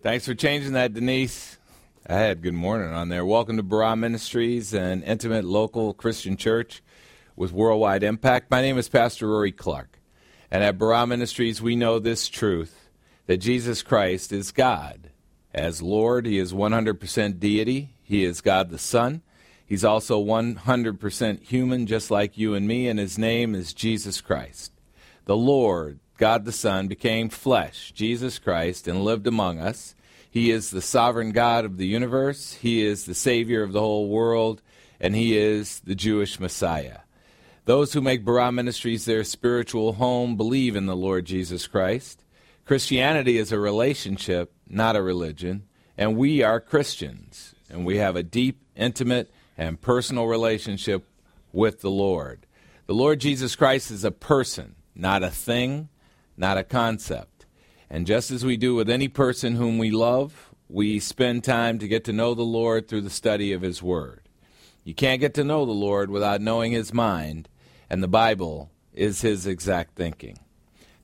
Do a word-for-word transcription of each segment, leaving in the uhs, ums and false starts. Thanks for changing that, Denise. I had good morning on there. Welcome to Barah Ministries, an intimate local Christian church with worldwide impact. My name is Pastor Rory Clark, and at Barah Ministries, we know this truth, that Jesus Christ is God. As Lord, He is one hundred percent deity. He is God the Son. He's also one hundred percent human, just like you and me, and His name is Jesus Christ. The Lord, God the Son, became flesh, Jesus Christ, and lived among us. He is the sovereign God of the universe. He is the Savior of the whole world, and He is the Jewish Messiah. Those who make Barah Ministries their spiritual home believe in the Lord Jesus Christ. Christianity is a relationship, not a religion, and we are Christians, and we have a deep, intimate, and personal relationship with the Lord. The Lord Jesus Christ is a person, not a thing, not a concept. And just as we do with any person whom we love, we spend time to get to know the Lord through the study of His Word. You can't get to know the Lord without knowing His mind, and the Bible is His exact thinking.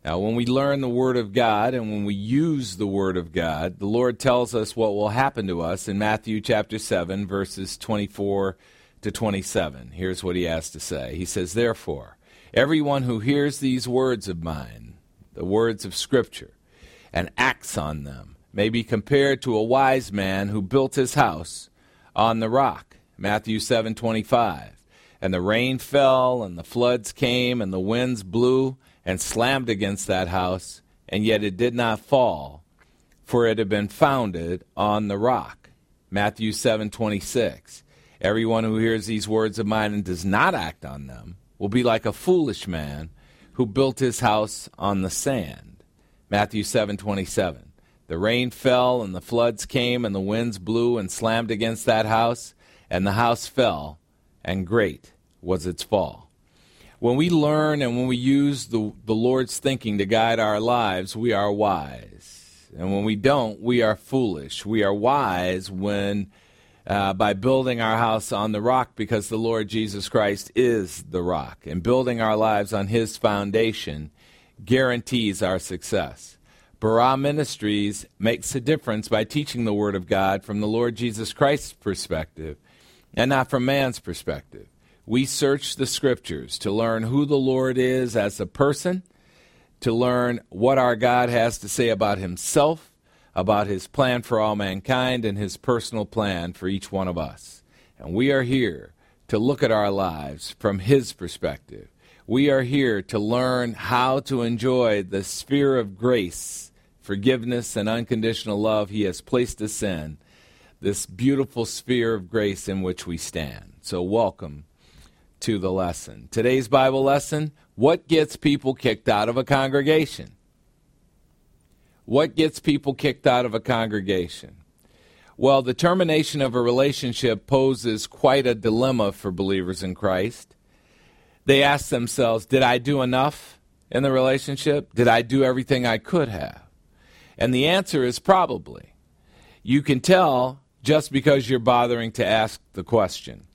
Now, when we learn the Word of God and when we use the Word of God, the Lord tells us what will happen to us in Matthew chapter seven, verses twenty-four to twenty-seven. Here's what He has to say. He says, "Therefore, everyone who hears these words of mine," the words of Scripture, "and acts on them may be compared to a wise man who built his house on the rock." Matthew seven twenty-five. "And the rain fell, and the floods came, and the winds blew and slammed against that house, and yet it did not fall, for it had been founded on the rock." Matthew seven twenty-six. "Everyone who hears these words of mine and does not act on them will be like a foolish man who built his house on the sand." Matthew seven twenty-seven. "The rain fell, and the floods came, and the winds blew and slammed against that house, and the house fell, and great was its fall." When we learn and when we use the, the Lord's thinking to guide our lives, we are wise. And when we don't, we are foolish. We are wise when Uh, by building our house on the rock, because the Lord Jesus Christ is the rock. And building our lives on His foundation guarantees our success. Barah Ministries makes a difference by teaching the Word of God from the Lord Jesus Christ's perspective and not from man's perspective. We search the Scriptures to learn who the Lord is as a person, to learn what our God has to say about Himself, about His plan for all mankind, and His personal plan for each one of us. And we are here to look at our lives from His perspective. We are here to learn how to enjoy the sphere of grace, forgiveness, and unconditional love He has placed us in, this beautiful sphere of grace in which we stand. So welcome to the lesson. Today's Bible lesson: what gets people kicked out of a congregation? What gets people kicked out of a congregation? Well, the termination of a relationship poses quite a dilemma for believers in Christ. They ask themselves, did I do enough in the relationship? Did I do everything I could have? And the answer is probably. You can tell just because you're bothering to ask the question.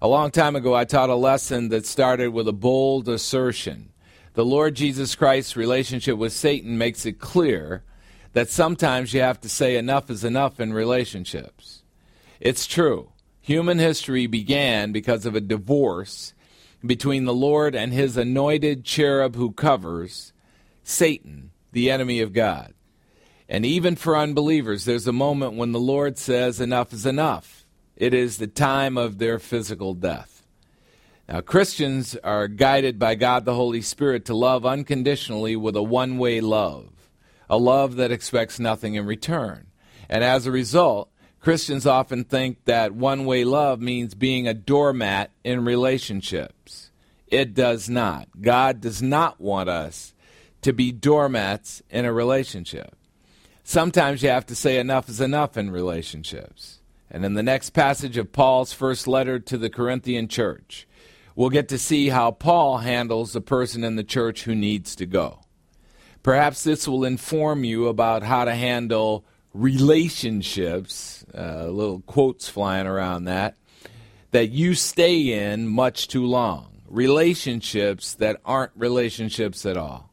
A long time ago, I taught a lesson that started with a bold assertion. The Lord Jesus Christ's relationship with Satan makes it clear that sometimes you have to say enough is enough in relationships. It's true. Human history began because of a divorce between the Lord and His anointed cherub who covers, Satan, the enemy of God. And even for unbelievers, there's a moment when the Lord says enough is enough. It is the time of their physical death. Now, Christians are guided by God the Holy Spirit to love unconditionally with a one-way love, a love that expects nothing in return. And as a result, Christians often think that one-way love means being a doormat in relationships. It does not. God does not want us to be doormats in a relationship. Sometimes you have to say enough is enough in relationships. And in the next passage of Paul's first letter to the Corinthian church, we'll get to see how Paul handles the person in the church who needs to go. Perhaps this will inform you about how to handle relationships, uh, little quotes flying around that, that you stay in much too long. Relationships that aren't relationships at all.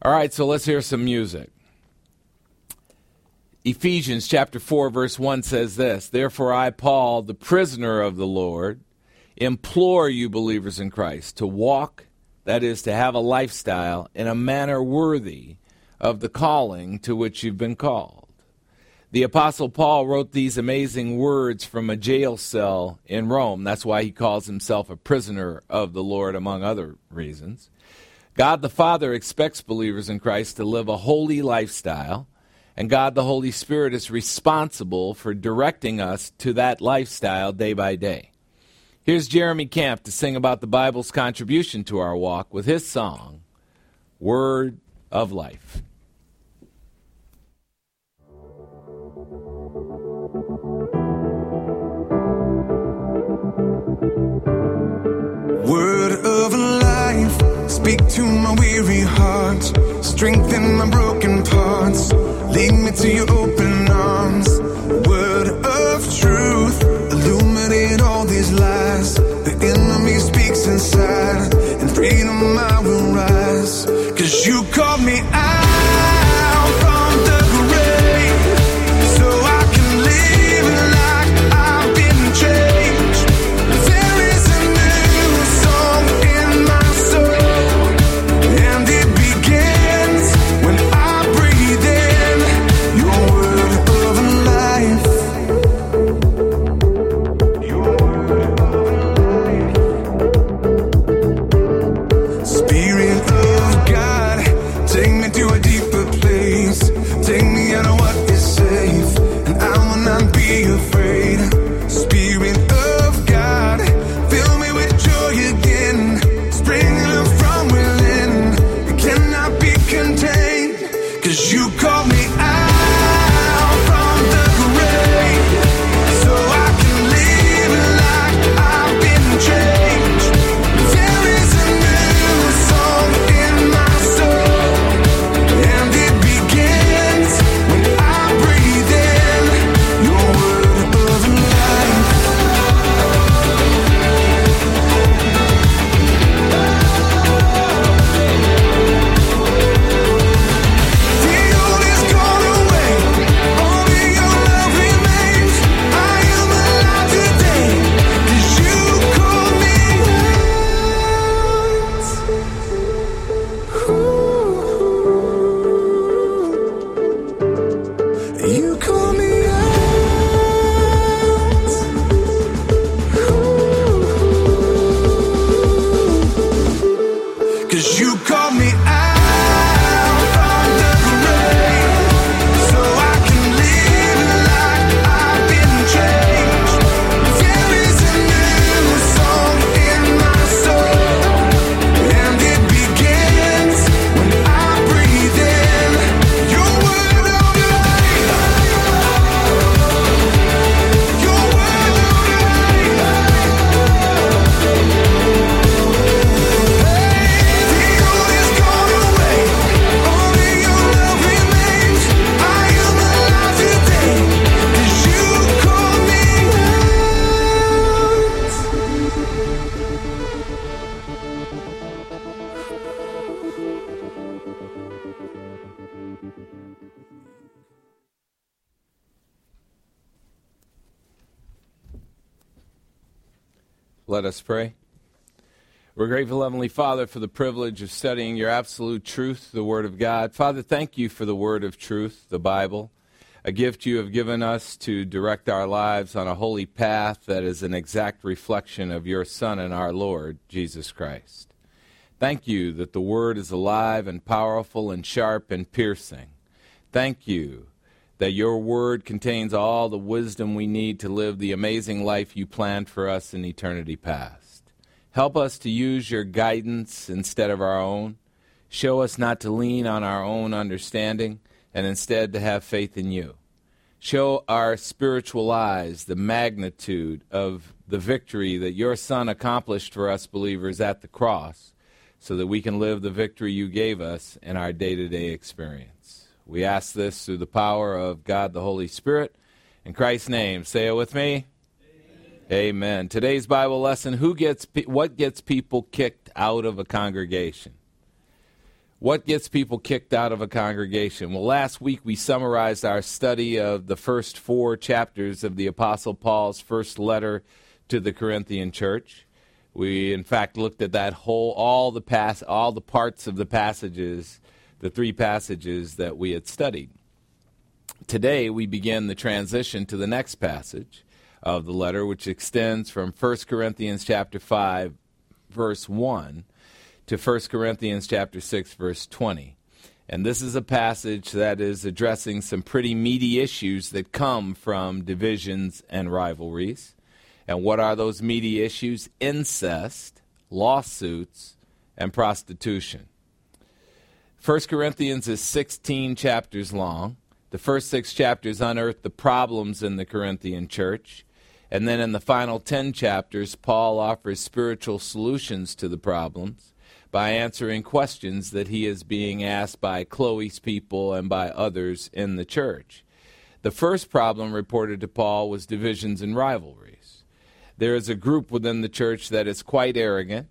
All right, so let's hear some music. Ephesians chapter four, verse one says this, "Therefore I, Paul, the prisoner of the Lord, implore you believers in Christ to walk, that is, to have a lifestyle in a manner worthy of the calling to which you've been called." The Apostle Paul wrote these amazing words from a jail cell in Rome. That's why he calls himself a prisoner of the Lord, among other reasons. God the Father expects believers in Christ to live a holy lifestyle, and God the Holy Spirit is responsible for directing us to that lifestyle day by day. Here's Jeremy Camp to sing about the Bible's contribution to our walk with his song, Word of Life. Word of life, speak to my weary heart, strengthen my broken parts, lead me to your open arms. Word of truth, illuminate all these lies. The enemy speaks inside, in freedom I will rise. 'Cause you called me out from the grave, so I can live like I've been changed. There is a new song in my soul, and it begins when I breathe in your word of life. Your word of life. Spirit of God, take me to a deeper place. Take me out of what is safe, and I will not be afraid. Spirit of God, fill me with joy again. Spring love from within, it cannot be contained. 'Cause you called me out. Let us pray. We're grateful, Heavenly Father, for the privilege of studying your absolute truth, the Word of God. Father, thank you for the Word of truth, the Bible, a gift you have given us to direct our lives on a holy path that is an exact reflection of your Son and our Lord, Jesus Christ. Thank you that the Word is alive and powerful and sharp and piercing. Thank you that your word contains all the wisdom we need to live the amazing life you planned for us in eternity past. Help us to use your guidance instead of our own. Show us not to lean on our own understanding, and instead to have faith in you. Show our spiritual eyes the magnitude of the victory that your Son accomplished for us believers at the cross, so that we can live the victory you gave us in our day-to-day experience. We ask this through the power of God the Holy Spirit. In Christ's name, say it with me. Amen. Amen. Today's Bible lesson, who gets, what gets people kicked out of a congregation? What gets people kicked out of a congregation? Well, last week we summarized our study of the first four chapters of the Apostle Paul's first letter to the Corinthian church. We, in fact, looked at that whole, all the pass, all the parts of the passages, the three passages that we had studied. Today we begin the transition to the next passage of the letter, which extends from First Corinthians chapter five, verse one, to First Corinthians chapter six, verse twenty. And this is a passage that is addressing some pretty meaty issues that come from divisions and rivalries. And what are those meaty issues? Incest, lawsuits, and prostitution. First Corinthians is sixteen chapters long. The first six chapters unearth the problems in the Corinthian church. And then in the final ten chapters, Paul offers spiritual solutions to the problems by answering questions that he is being asked by Chloe's people and by others in the church. The first problem reported to Paul was divisions and rivalries. There is a group within the church that is quite arrogant,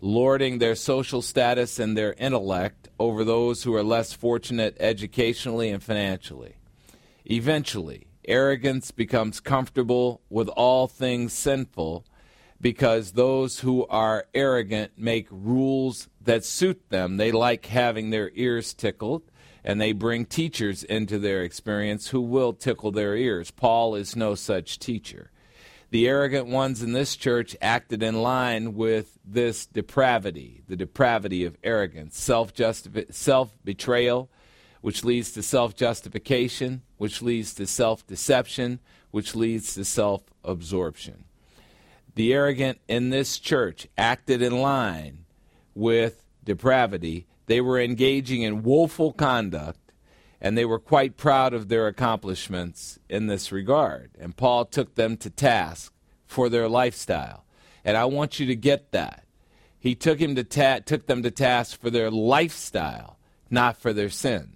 lording their social status and their intellect over those who are less fortunate educationally and financially. Eventually, arrogance becomes comfortable with all things sinful, because those who are arrogant make rules that suit them. They like having their ears tickled, and they bring teachers into their experience who will tickle their ears. Paul is no such teacher. The arrogant ones in this church acted in line with this depravity, the depravity of arrogance, self-justif- self-betrayal, which leads to self-justification, which leads to self-deception, which leads to self-absorption. The arrogant in this church acted in line with depravity. They were engaging in woeful conduct, and they were quite proud of their accomplishments in this regard. And Paul took them to task for their lifestyle. And I want you to get that. He took him to ta- took them to task for their lifestyle, not for their sins.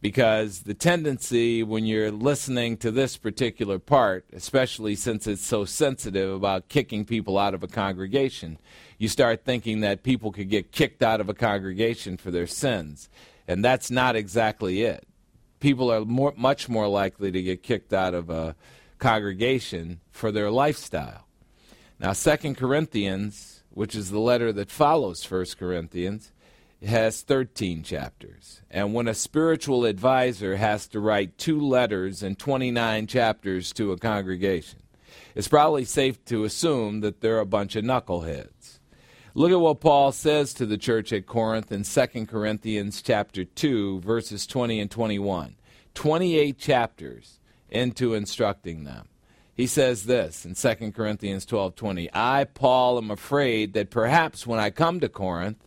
Because the tendency when you're listening to this particular part, especially since it's so sensitive about kicking people out of a congregation, you start thinking that people could get kicked out of a congregation for their sins. And that's not exactly it. People are more, much more likely to get kicked out of a congregation for their lifestyle. Now, Second Corinthians, which is the letter that follows First Corinthians, has thirteen chapters. And when a spiritual advisor has to write two letters and twenty-nine chapters to a congregation, it's probably safe to assume that they're a bunch of knuckleheads. Look at what Paul says to the church at Corinth in Second Corinthians chapter two, verses twenty and twenty-one. twenty-eight chapters into instructing them. He says this in Second Corinthians twelve twenty, I, Paul, am afraid that perhaps when I come to Corinth,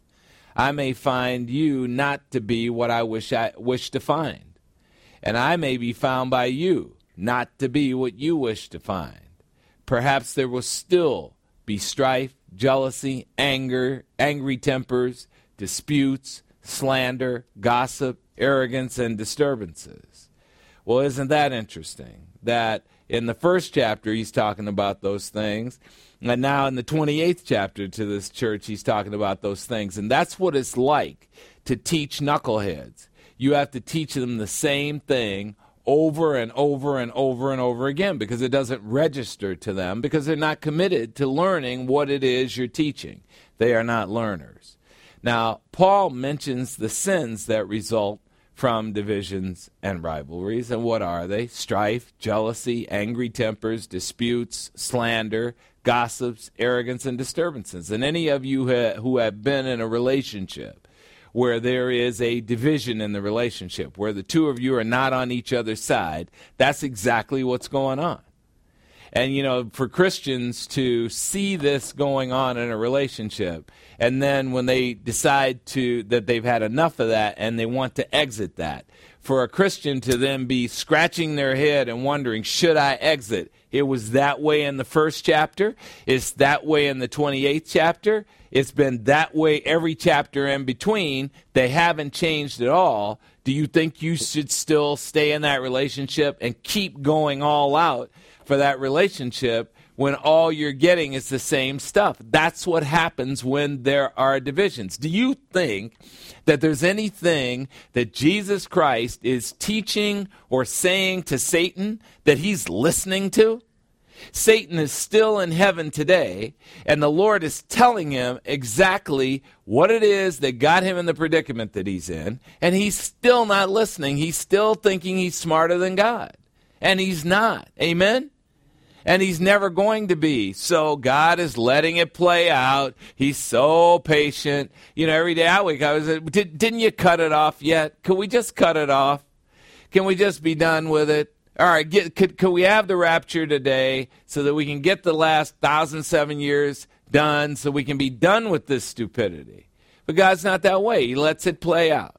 I may find you not to be what I wish I wish to find, and I may be found by you not to be what you wish to find. Perhaps there will still be strife, jealousy, anger, angry tempers, disputes, slander, gossip, arrogance, and disturbances. Well, isn't that interesting? That in the first chapter he's talking about those things, and now in the twenty-eighth chapter to this church, he's talking about those things. And that's what it's like to teach knuckleheads. You have to teach them the same thing over and over and over and over again, because it doesn't register to them, because they're not committed to learning what it is you're teaching. They are not learners. Now, Paul mentions the sins that result from divisions and rivalries. And what are they? Strife, jealousy, angry tempers, disputes, slander, gossips, arrogance, and disturbances. And any of you ha- who have been in a relationship where there is a division in the relationship, where the two of you are not on each other's side, that's exactly what's going on. And, you know, for Christians to see this going on in a relationship, and then when they decide to that they've had enough of that and they want to exit that, for a Christian to then be scratching their head and wondering, should I exit? It was that way in the first chapter. It's that way in the twenty-eighth chapter. It's been that way every chapter in between. They haven't changed at all. Do you think you should still stay in that relationship and keep going all out for that relationship when all you're getting is the same stuff. That's what happens when there are divisions. Do you think that there's anything that Jesus Christ is teaching or saying to Satan that he's listening to? Satan is still in heaven today, and the Lord is telling him exactly what it is that got him in the predicament that he's in, and he's still not listening. He's still thinking he's smarter than God, and he's not. Amen? And he's never going to be. So God is letting it play out. He's so patient. You know, every day I wake up, I was like, didn't you cut it off yet? Can we just cut it off? Can we just be done with it? All right, get, could, could we have the rapture today so that we can get the last one thousand seven years done so we can be done with this stupidity? But God's not that way. He lets it play out.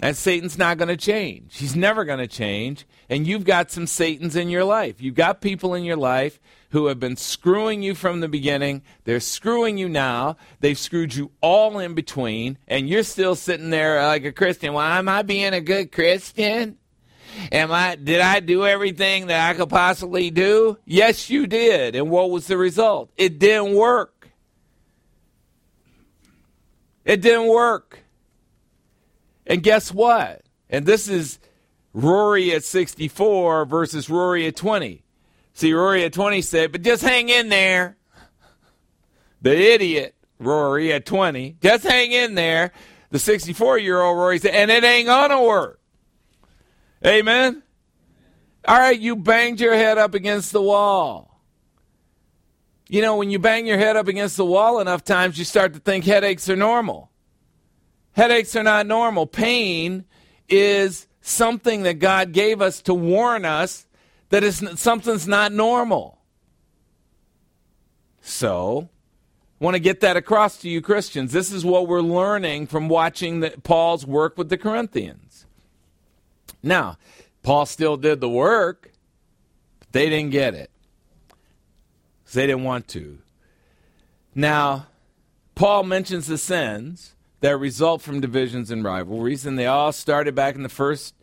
And Satan's not going to change. He's never going to change. And you've got some Satans in your life. You've got people in your life who have been screwing you from the beginning. They're screwing you now. They've screwed you all in between. And you're still sitting there like a Christian. Well, am I being a good Christian? Am I? Did I do everything that I could possibly do? Yes, you did. And what was the result? It didn't work. It didn't work. And guess what? And this is Rory at sixty-four versus Rory at twenty. See, Rory at twenty said, but just hang in there. The idiot Rory at twenty, just hang in there. The sixty-four-year-old Rory said, and it ain't going to work. Amen? All right, you banged your head up against the wall. You know, when you bang your head up against the wall enough times, you start to think headaches are normal. Headaches are not normal. Pain is something that God gave us to warn us that it's, something's not normal. So, I want to get that across to you Christians. This is what we're learning from watching the, Paul's work with the Corinthians. Now, Paul still did the work, but they didn't get it. They didn't want to. Now, Paul mentions the sins that result from divisions and rivalries, and they all started back in the first,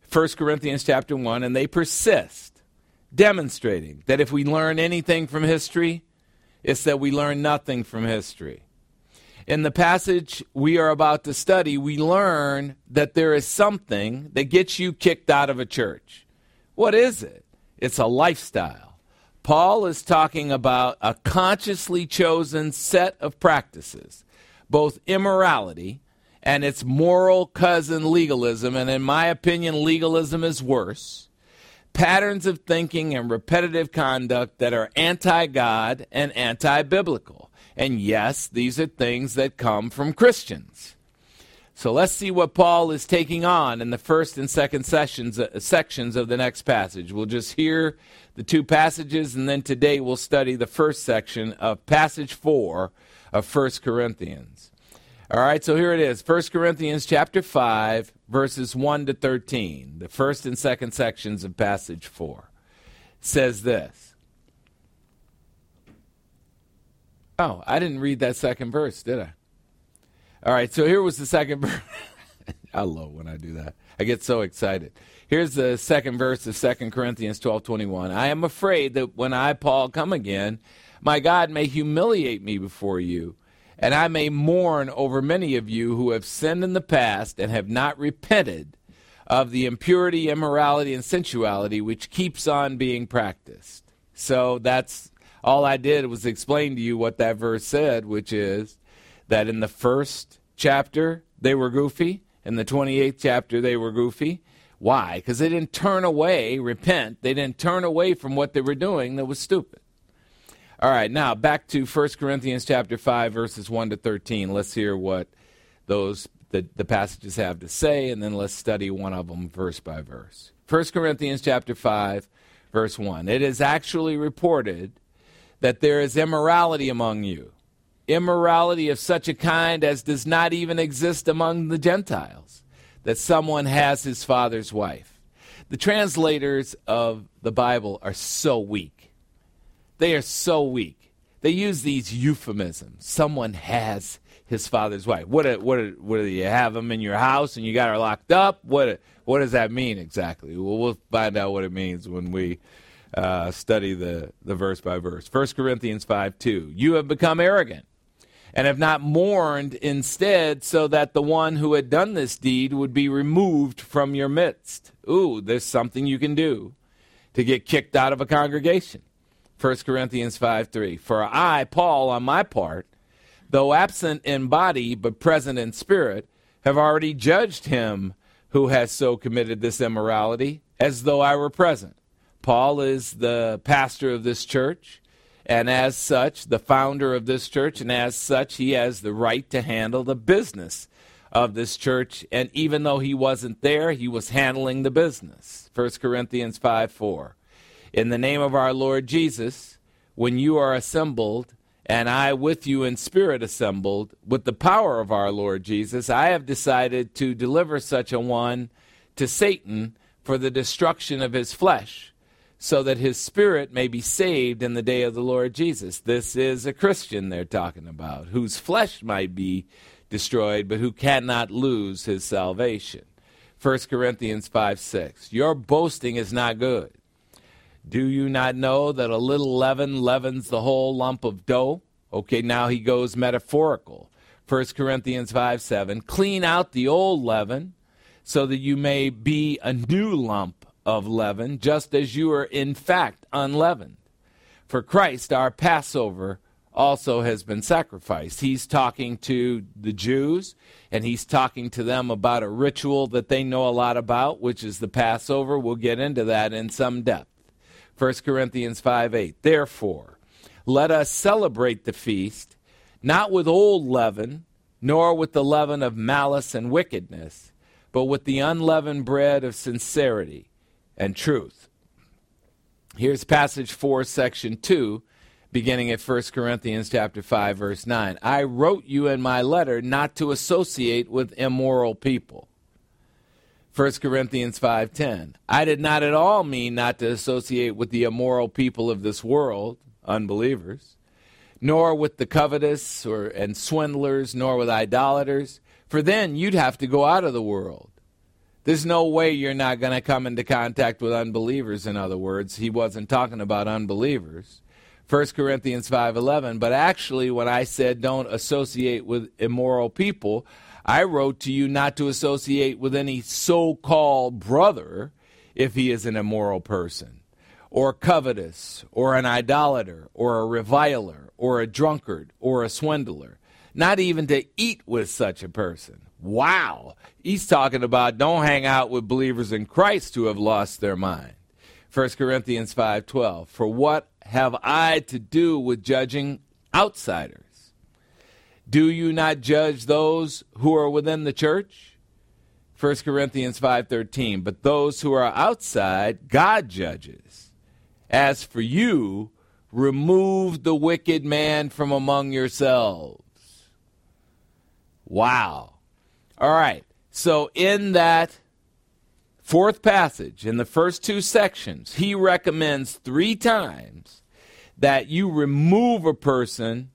first Corinthians chapter one, and they persist, demonstrating that if we learn anything from history, it's that we learn nothing from history. In the passage we are about to study, we learn that there is something that gets you kicked out of a church. What is it? It's a lifestyle. Paul is talking about a consciously chosen set of practices, both immorality and its moral cousin legalism, and in my opinion, legalism is worse, patterns of thinking and repetitive conduct that are anti-God and anti-biblical. And yes, these are things that come from Christians. So let's see what Paul is taking on in the first and second sessions, uh, sections of the next passage. We'll just hear the two passages, and then today we'll study the first section of passage four of First Corinthians. All right, so here it is. First Corinthians chapter five, verses one to thirteen, the first and second sections of passage four. It says this. Oh, I didn't read that second verse, did I? All right, so here was the second verse. I love when I do that. I get so excited. Here's the second verse of Second Corinthians twelve twenty-one. I am afraid that when I, Paul, come again, my God may humiliate me before you, and I may mourn over many of you who have sinned in the past and have not repented of the impurity, immorality, and sensuality which keeps on being practiced. So that's all I did was explain to you what that verse said, which is that in the first chapter they were goofy, in the twenty-eighth chapter they were goofy. Why? Because they didn't turn away, repent. They didn't turn away from what they were doing that was stupid. All right, now back to First Corinthians chapter five, verses one to thirteen. Let's hear what those the, the passages have to say, and then let's study one of them verse by verse. First Corinthians chapter five, verse one. It is actually reported that there is immorality among you, immorality of such a kind as does not even exist among the Gentiles, that someone has his father's wife. The translators of the Bible are so weak. They are so weak. They use these euphemisms. Someone has his father's wife. What? A, what? A, what do you have them in your house and you got her locked up? What? A, what does that mean exactly? Well, we'll find out what it means when we uh, study the, the verse by verse. First Corinthians five two, you have become arrogant and have not mourned instead, so that the one who had done this deed would be removed from your midst. Ooh, there's something you can do to get kicked out of a congregation. First Corinthians five three, for I, Paul, on my part, though absent in body but present in spirit, have already judged him who has so committed this immorality, as though I were present. Paul is the pastor of this church, and as such, the founder of this church, and as such, he has the right to handle the business of this church. And even though he wasn't there, he was handling the business. First Corinthians five four. In the name of our Lord Jesus, when you are assembled, and I with you in spirit assembled, with the power of our Lord Jesus, I have decided to deliver such a one to Satan for the destruction of his flesh, so that his spirit may be saved in the day of the Lord Jesus. This is a Christian they're talking about, whose flesh might be destroyed, but who cannot lose his salvation. First Corinthians five six, your boasting is not good. Do you not know that a little leaven leavens the whole lump of dough? Okay, now he goes metaphorical. First Corinthians five seven, clean out the old leaven, so that you may be a new lump of leaven, just as you are in fact unleavened. For Christ, our Passover, also has been sacrificed. He's talking to the Jews, and he's talking to them about a ritual that they know a lot about, which is the Passover. We'll get into that in some depth. First Corinthians five eight, therefore, let us celebrate the feast, not with old leaven, nor with the leaven of malice and wickedness, but with the unleavened bread of sincerity and truth. Here's passage four, section two, beginning at First Corinthians chapter five, verse nine. I wrote you in my letter not to associate with immoral people. First Corinthians five ten. I did not at all mean not to associate with the immoral people of this world, unbelievers, nor with the covetous or and swindlers, nor with idolaters, for then you'd have to go out of the world. There's no way you're not going to come into contact with unbelievers, in other words. He wasn't talking about unbelievers. First Corinthians five eleven, but actually when I said don't associate with immoral people, I wrote to you not to associate with any so-called brother if he is an immoral person, or covetous, or an idolater, or a reviler, or a drunkard, or a swindler. Not even to eat with such a person. Wow. He's talking about don't hang out with believers in Christ who have lost their mind. First Corinthians five twelve, for what have I to do with judging outsiders? Do you not judge those who are within the church? First Corinthians five thirteen, but those who are outside, God judges. As for you, remove the wicked man from among yourselves. Wow. All right. So in that fourth passage, in the first two sections, he recommends three times that you remove a person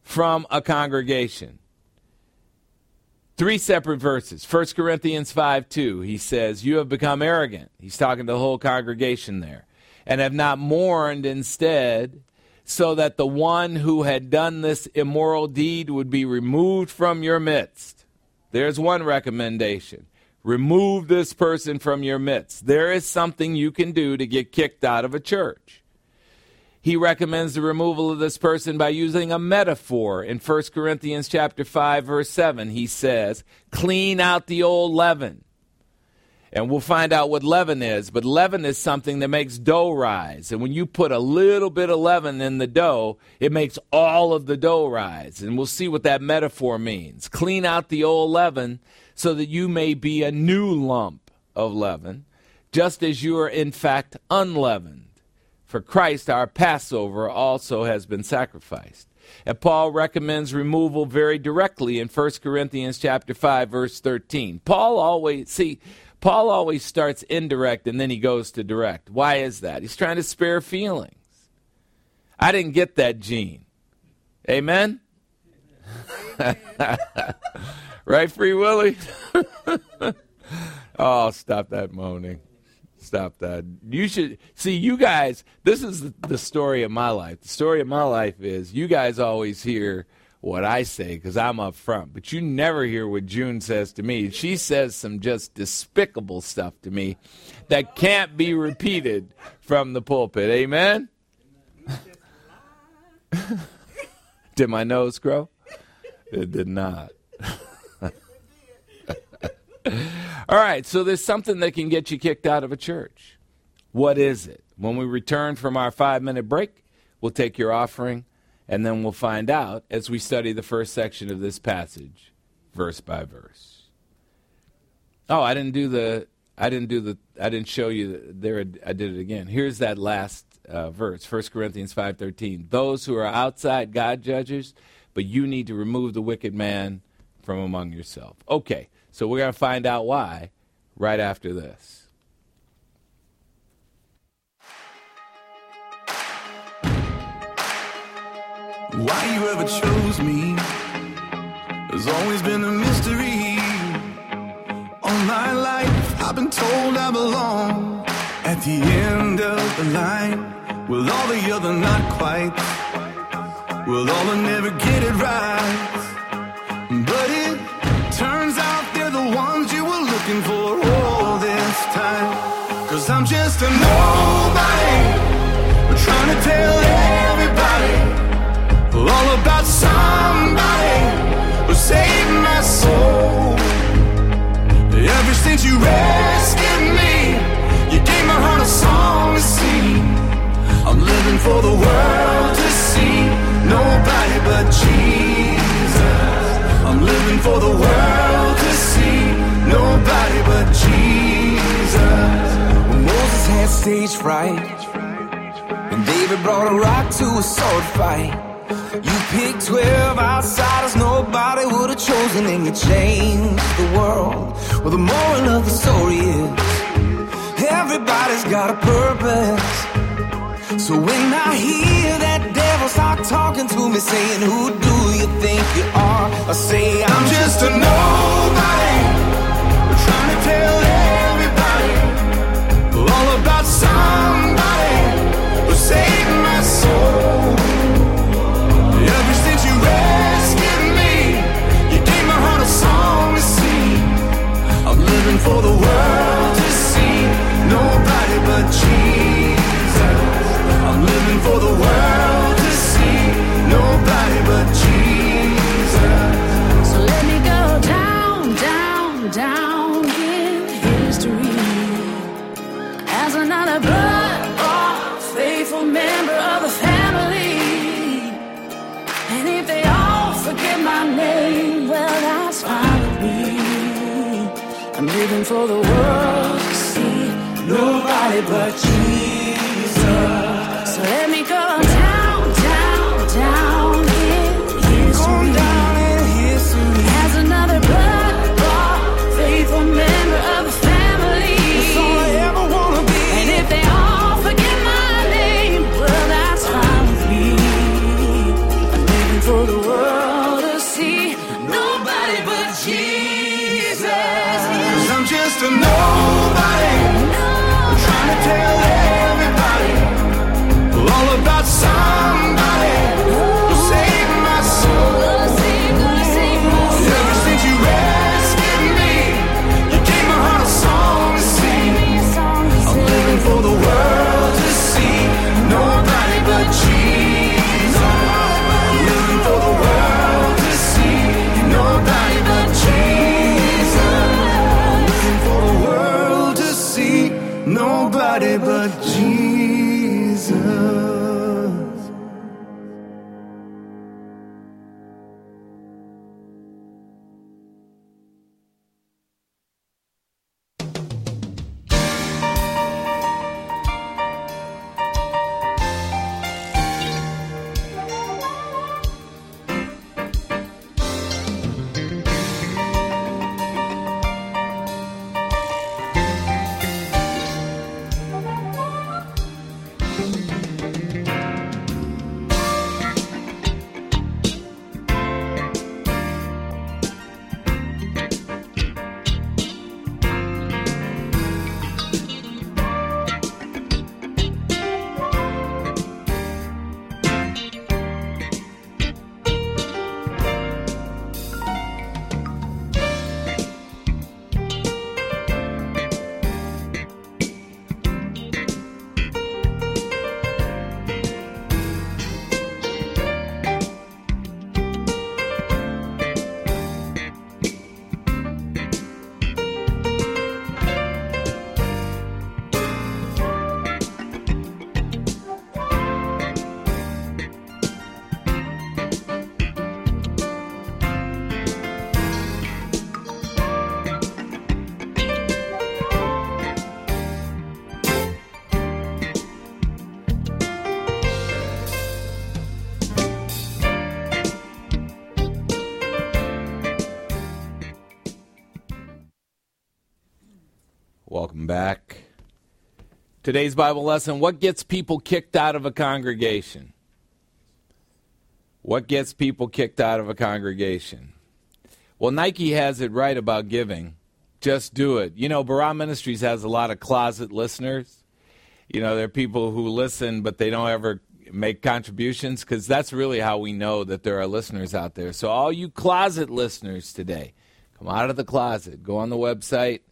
from a congregation. Three separate verses. First Corinthians five two, he says, you have become arrogant. He's talking to the whole congregation there. And have not mourned instead, so that the one who had done this immoral deed would be removed from your midst. There's one recommendation. Remove this person from your midst. There is something you can do to get kicked out of a church. He recommends the removal of this person by using a metaphor. In First Corinthians chapter five, verse seven, he says, clean out the old leaven. And we'll find out what leaven is. But leaven is something that makes dough rise. And when you put a little bit of leaven in the dough, it makes all of the dough rise. And we'll see what that metaphor means. Clean out the old leaven so that you may be a new lump of leaven, just as you are in fact unleavened. For Christ, our Passover, also has been sacrificed. And Paul recommends removal very directly in First Corinthians chapter five, verse thirteen. Paul always, see... Paul always starts indirect and then he goes to direct. Why is that? He's trying to spare feelings. I didn't get that gene. Amen? Amen. Right, Free Willie? Oh, stop that moaning. stop that. You should see, you guys, this is the story of my life. The story of my life is you guys always hear what I say because I'm up front, but you never hear what June says to me. She says some just despicable stuff to me that can't be repeated from the pulpit. Amen? Did my nose grow? It did not. All right, so there's something that can get you kicked out of a church. What is it? When we return from our five-minute break, we'll take your offering, and then we'll find out as we study the first section of this passage, verse by verse. Oh, I didn't do the, I didn't do the, I didn't show you the, there. I did it again. Here's that last uh, verse, First Corinthians five thirteen. Those who are outside, God judges, but you need to remove the wicked man from among yourself. Okay. So we're going to find out why right after this. Why you ever chose me has always been a mystery. All my life I've been told I belong at the end of the line. Well, all the other not quite. Well, all will never get it right. But it turns out the ones you were looking for all this time. 'Cause I'm just a nobody, we're trying to tell everybody all about somebody who saved my soul. Ever since you rescued me, you gave my heart a song to sing. I'm living for the world to see, nobody but Jesus. I'm living for the world to see, nobody but Jesus. When Moses had stage fright, and David brought a rock to a sword fight, you picked twelve outsiders nobody would have chosen, and you changed the world. Well, the moral of the story is, everybody's got a purpose. So when I hear that devil start talking to me, saying, who do you think you are? I say, I'm just a nobody. We're trying to tell everybody all about somebody who saved my soul. Ever since you rescued me, you gave my heart a song to sing. I'm living for the world to see, nobody but Jesus. I'm living for the world to see, nobody but Jesus. So let me go down, down, down in history as another blood-bought, faithful member of the family. And if they all forget my name, well, that's fine with me. I'm living for the world to see, nobody but Jesus. Let me go down, down, down in history, down in history as another blood-bought, faithful member of the family. That's all I ever wanna be. And if they all forget my name, well, that's fine with me. I'm living for the world to see, nobody but Jesus. 'Cause I'm just a nobody, nobody. I'm trying to tell everybody all Welcome back. Today's Bible lesson, what gets people kicked out of a congregation? What gets people kicked out of a congregation? Well, Nike has it right about giving. Just do it. You know, Barah Ministries has a lot of closet listeners. You know, there are people who listen, but they don't ever make contributions, because that's really how we know that there are listeners out there. So all you closet listeners today, come out of the closet. Go on the website,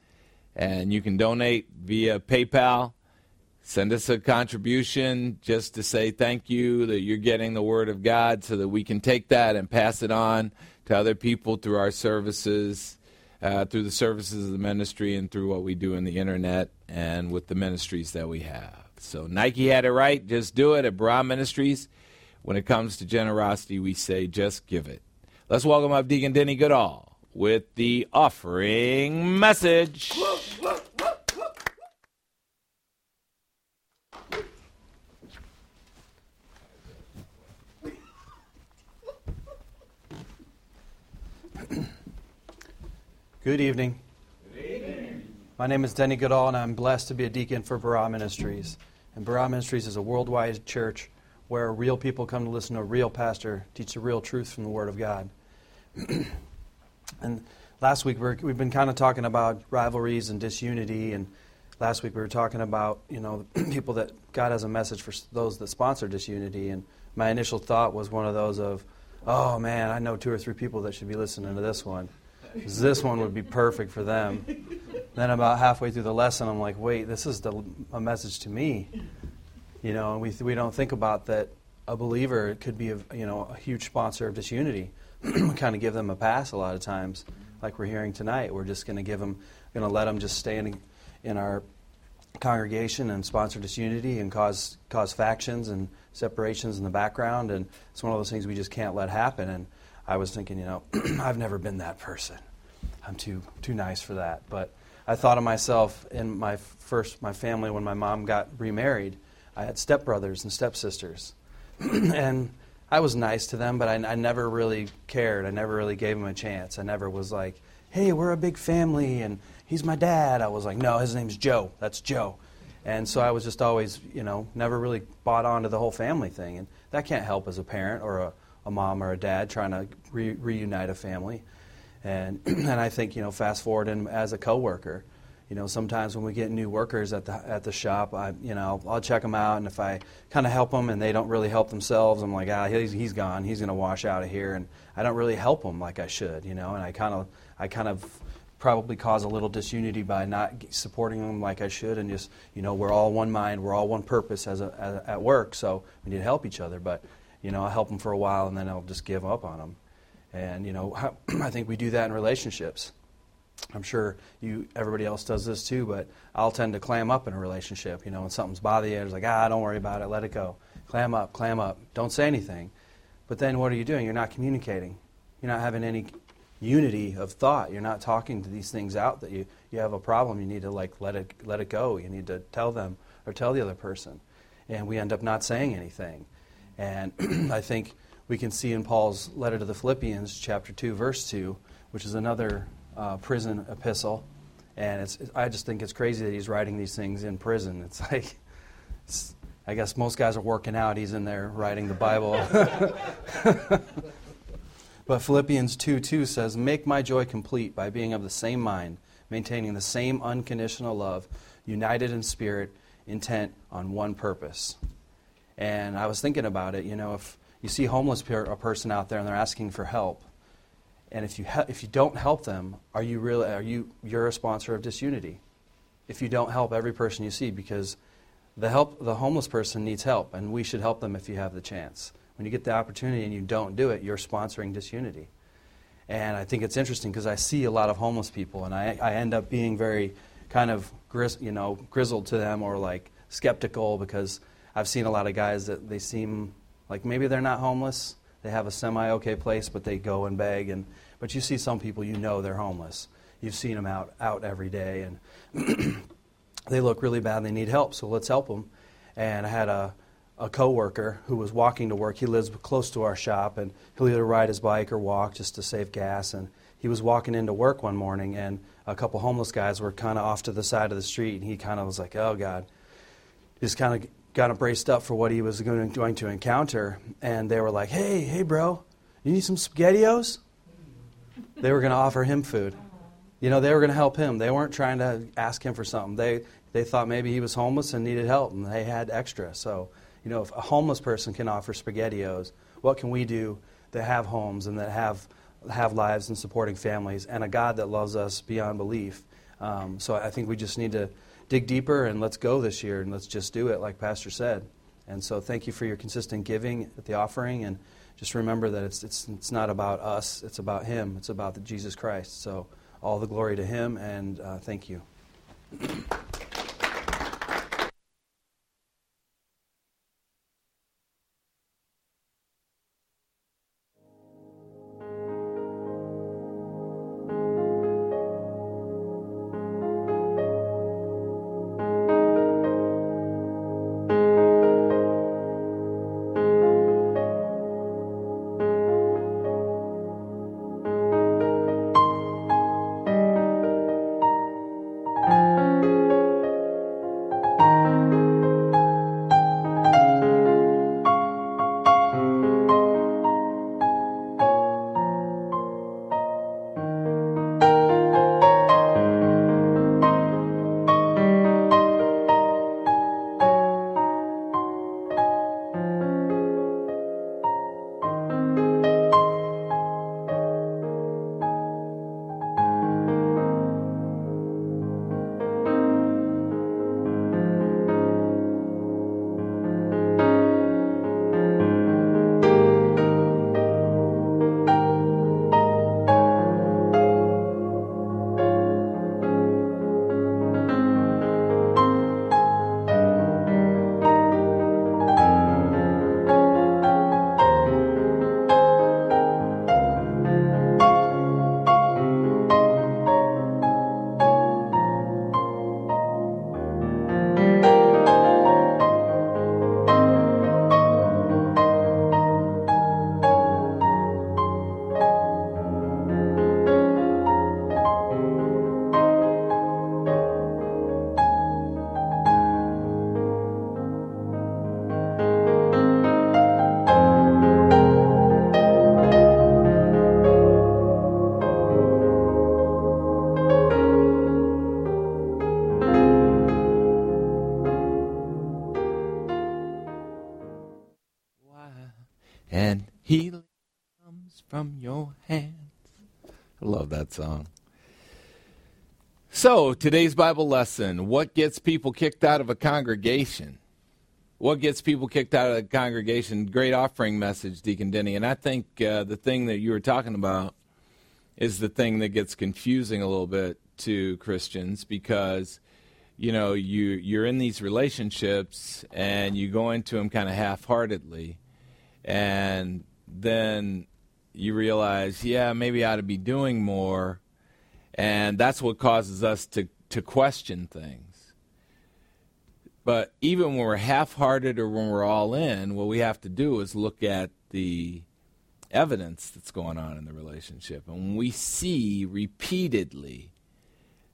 and you can donate via PayPal. Send us a contribution just to say thank you that you're getting the Word of God, so that we can take that and pass it on to other people through our services, uh, through the services of the ministry, and through what we do in the internet and with the ministries that we have. So Nike had it right. Just do it at Barah Ministries. When it comes to generosity, we say just give it. Let's welcome up Deacon Denny Goodall with the offering message. Whoa, whoa. Good evening. Good evening. My name is Denny Goodall, and I'm blessed to be a deacon for Barah Ministries. And Barah Ministries is a worldwide church where real people come to listen to a real pastor teach the real truth from the Word of God. And last week we were, we've been kind of talking about rivalries and disunity, and last week we were talking about, you know, people that God has a message for those that sponsor disunity. And my initial thought was one of those of, oh man, I know two or three people that should be listening to this one. This one would be perfect for them. Then about halfway through the lesson, I'm like, wait, this is the, a message to me. You know, and we we don't think about that a believer could be, a, you know, a huge sponsor of disunity. We kind of give them a pass a lot of times, like we're hearing tonight. We're just going to give them, going to let them just stay in, in our congregation and sponsor disunity and cause cause factions and separations in the background. And it's one of those things we just can't let happen. And I was thinking, you know, I've never been that person. I'm too too nice for that. But I thought of myself in my first, my family, when my mom got remarried, I had stepbrothers and stepsisters. And I was nice to them, but I, I never really cared. I never really gave them a chance. I never was like, hey, we're a big family, and he's my dad. I was like, no, his name's Joe. That's Joe. And so I was just always, you know, never really bought onto the whole family thing. And that can't help as a parent or a a mom or a dad trying to re- reunite a family. And and I think, you know, fast forward in, as a coworker, you know, sometimes when we get new workers at the at the shop, I you know, I'll check them out, and if I kind of help them and they don't really help themselves, I'm like, ah, he's, he's gone, he's going to wash out of here, and I don't really help them like I should, you know, and I kind of I kind of probably cause a little disunity by not supporting them like I should, and just, you know, we're all one mind, we're all one purpose as, a, as a, at work, so we need to help each other, but you know, I'll help them for a while, and then I'll just give up on them. And, you know, I think we do that in relationships. I'm sure you, everybody else does this too, but I'll tend to clam up in a relationship. You know, when something's bothering you, it's like, ah, don't worry about it, let it go. Clam up, clam up, don't say anything. But then what are you doing? You're not communicating. You're not having any unity of thought. You're not talking to these things out that you, you have a problem. You need to, like, let it, let it go. You need to tell them or tell the other person. And we end up not saying anything. And I think we can see in Paul's letter to the Philippians, chapter two, verse two, which is another uh, prison epistle. And it's, I just think it's crazy that he's writing these things in prison. It's like, it's, I guess most guys are working out. He's in there writing the Bible. But Philippians two two says, "Make my joy complete by being of the same mind, maintaining the same unconditional love, united in spirit, intent on one purpose." And I was thinking about it, you know, if you see homeless per- a person out there and they're asking for help, and if you he- if you don't help them, are you really are you you're a sponsor of disunity? If you don't help every person you see, because the help the homeless person needs help, and we should help them if you have the chance. When you get the opportunity and you don't do it, you're sponsoring disunity. And I think it's interesting because I see a lot of homeless people, and I I end up being very kind of gris- you know grizzled to them, or like skeptical, because I've seen a lot of guys that they seem like maybe they're not homeless. They have a semi-okay place, but they go and beg. And but you see some people, you know they're homeless. You've seen them out, out every day, and they look really bad and they need help, so let's help them. And I had a, a coworker who was walking to work. He lives close to our shop, and he'll either ride his bike or walk just to save gas. And he was walking into work one morning, and a couple homeless guys were kind of off to the side of the street, and he kind of was like, oh, God. Just kind of got him braced up for what he was going to, going to encounter. And they were like, hey, hey, bro, you need some SpaghettiOs? They were going to offer him food. You know, they were going to help him. They weren't trying to ask him for something. They they thought maybe he was homeless and needed help, and they had extra. So, you know, if a homeless person can offer SpaghettiOs, what can we do that have homes and that have have lives and supporting families and a God that loves us beyond belief? Um, so I think we just need to dig deeper, and let's go this year, and let's just do it, like Pastor said. And so thank you for your consistent giving at the offering, and just remember that it's it's it's not about us. It's about Him. It's about the Jesus Christ. So all the glory to Him, and uh, thank you. Song. So, today's Bible lesson, what gets people kicked out of a congregation? What gets people kicked out of a congregation? Great offering message, Deacon Denny. And I think uh, the thing that you were talking about is the thing that gets confusing a little bit to Christians, because, you know, you, you're in these relationships and you go into them kind of half-heartedly, and then you realize, yeah, maybe I ought to be doing more, and that's what causes us to, to question things. But even when we're half-hearted or when we're all in, what we have to do is look at the evidence that's going on in the relationship. And when we see repeatedly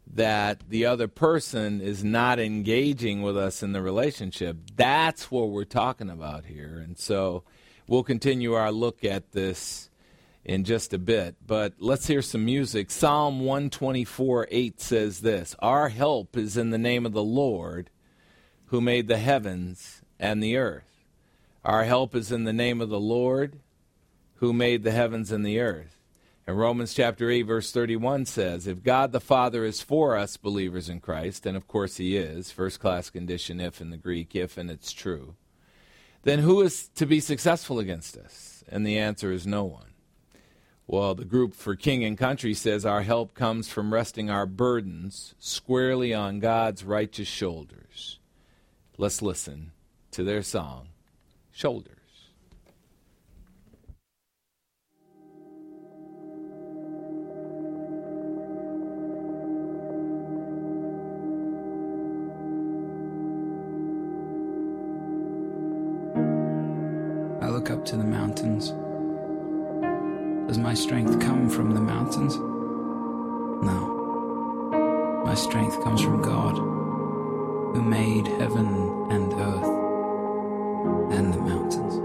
that the other person is not engaging with us in the relationship, that's what we're talking about here. And so we'll continue our look at this in just a bit, but let's hear some music. Psalm one twenty-four eight says this: our help is in the name of the Lord, who made the heavens and the earth. Our help is in the name of the Lord, who made the heavens and the earth. And Romans chapter eight, verse thirty-one says, if God the Father is for us believers in Christ, and of course He is, first class condition, if in the Greek, if, and it's true, then who is to be successful against us? And the answer is no one. Well, the group for King and Country says our help comes from resting our burdens squarely on God's righteous shoulders. Let's listen to their song, Shoulders. I look up to the mountains. Does my strength come from the mountains? now. My strength comes from God, who made heaven and earth and the mountains.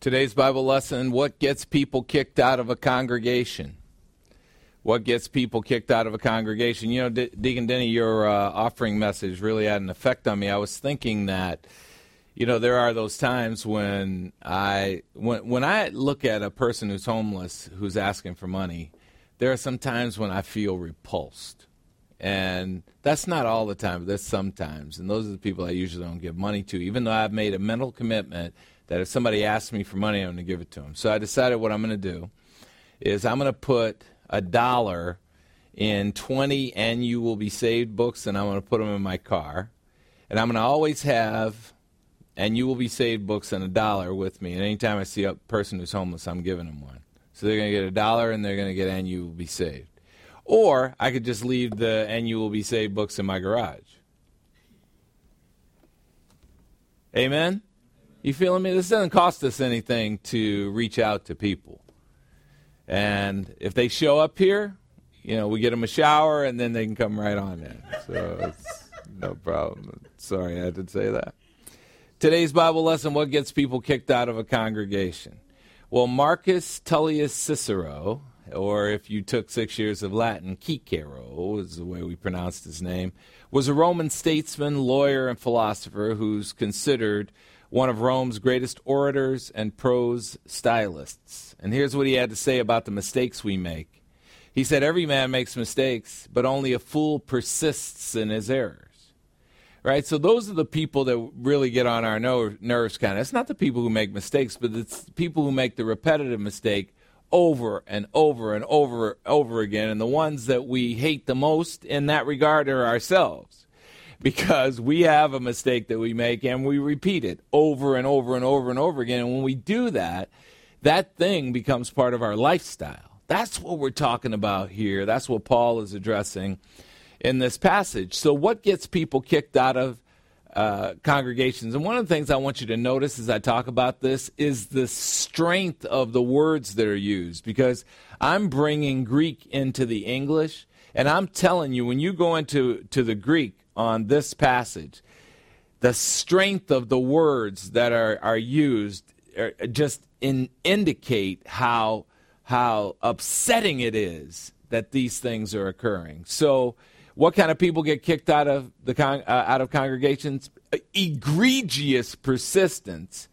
Today's Bible lesson, what gets people kicked out of a congregation? What gets people kicked out of a congregation? You know, De- Deacon Denny, your uh, offering message really had an effect on me. I was thinking that, you know, there are those times when I, when, when I look at a person who's homeless, who's asking for money, there are some times when I feel repulsed. And that's not all the time, but that's sometimes. And those are the people I usually don't give money to, even though I've made a mental commitment that if somebody asks me for money, I'm going to give it to them. So I decided what I'm going to do is I'm going to put a dollar in twenty And You Will Be Saved books, and I'm going to put them in my car. And I'm going to always have And You Will Be Saved books and a dollar with me. And anytime I see a person who's homeless, I'm giving them one. So they're going to get a dollar, and they're going to get And You Will Be Saved. Or I could just leave the And You Will Be Saved books in my garage. Amen? Amen? You feeling me? This doesn't cost us anything to reach out to people. And if they show up here, you know, we get them a shower, and then they can come right on in. So it's no problem. Sorry I had to say that. Today's Bible lesson, what gets people kicked out of a congregation? Well, Marcus Tullius Cicero, or if you took six years of Latin, Cicero is the way we pronounced his name, was a Roman statesman, lawyer, and philosopher who's considered one of Rome's greatest orators and prose stylists. And here's what he had to say about the mistakes we make. He said, every man makes mistakes, but only a fool persists in his errors. Right? So those are the people that really get on our no- nerves kind of. It's not the people who make mistakes, but it's the people who make the repetitive mistake over and over and over over again, and the ones that we hate the most in that regard are ourselves, because we have a mistake that we make and we repeat it over and over and over and over again. And when we do that, that thing becomes part of our lifestyle. That's what we're talking about here. That's what Paul is addressing in this passage. So what gets people kicked out of Uh, congregations? And one of the things I want you to notice as I talk about this is the strength of the words that are used, because I'm bringing Greek into the English, and I'm telling you, when you go into to the Greek on this passage, the strength of the words that are, are used are just in, indicate how how upsetting it is that these things are occurring. So what kind of people get kicked out of the con- uh, out of congregations? Egregious persistence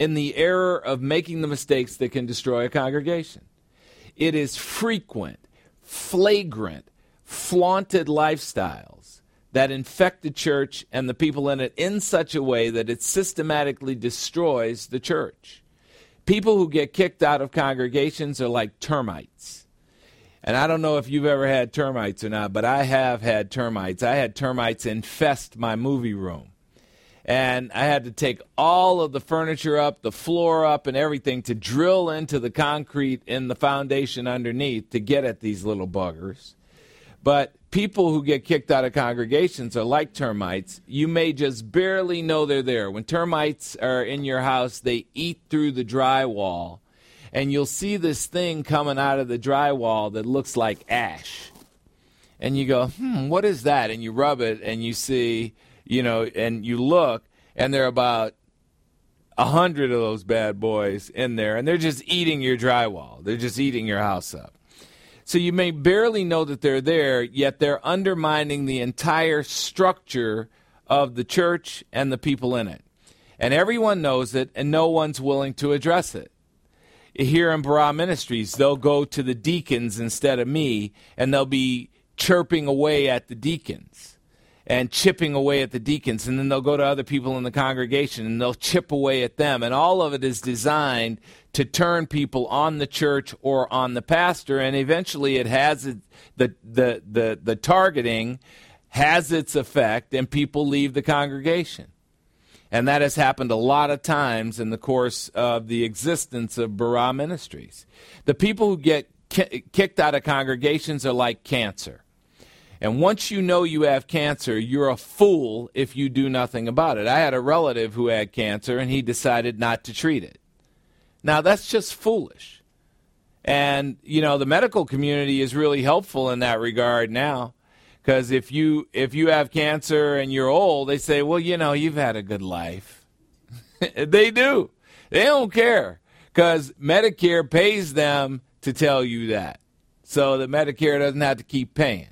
in the error of making the mistakes that can destroy a congregation. It is frequent, flagrant, flaunted lifestyles that infect the church and the people in it in such a way that it systematically destroys the church. People who get kicked out of congregations are like termites. And I don't know if you've ever had termites or not, but I have had termites. I had termites infest my movie room. And I had to take all of the furniture up, the floor up, and everything to drill into the concrete in the foundation underneath to get at these little buggers. But people who get kicked out of congregations are like termites. You may just barely know they're there. When termites are in your house, they eat through the drywall. And you'll see this thing coming out of the drywall that looks like ash. And you go, hmm, what is that? And you rub it, and you see, you know, and you look, and there are about a hundred of those bad boys in there. And they're just eating your drywall. They're just eating your house up. So you may barely know that they're there, yet they're undermining the entire structure of the church and the people in it. And everyone knows it, and no one's willing to address it. Here in Barah Ministries, they'll go to the deacons instead of me, and they'll be chirping away at the deacons and chipping away at the deacons, and then they'll go to other people in the congregation, and they'll chip away at them. And all of it is designed to turn people on the church or on the pastor, and eventually it has it, the, the, the, the targeting has its effect, and people leave the congregation. And that has happened a lot of times in the course of the existence of Barah Ministries. The people who get ki- kicked out of congregations are like cancer. And once you know you have cancer, you're a fool if you do nothing about it. I had a relative who had cancer, and he decided not to treat it. Now, that's just foolish. And, you know, the medical community is really helpful in that regard now. Because if you if you have cancer and you're old, they say, well, you know, you've had a good life. They do. They don't care, because Medicare pays them to tell you that. So that Medicare doesn't have to keep paying.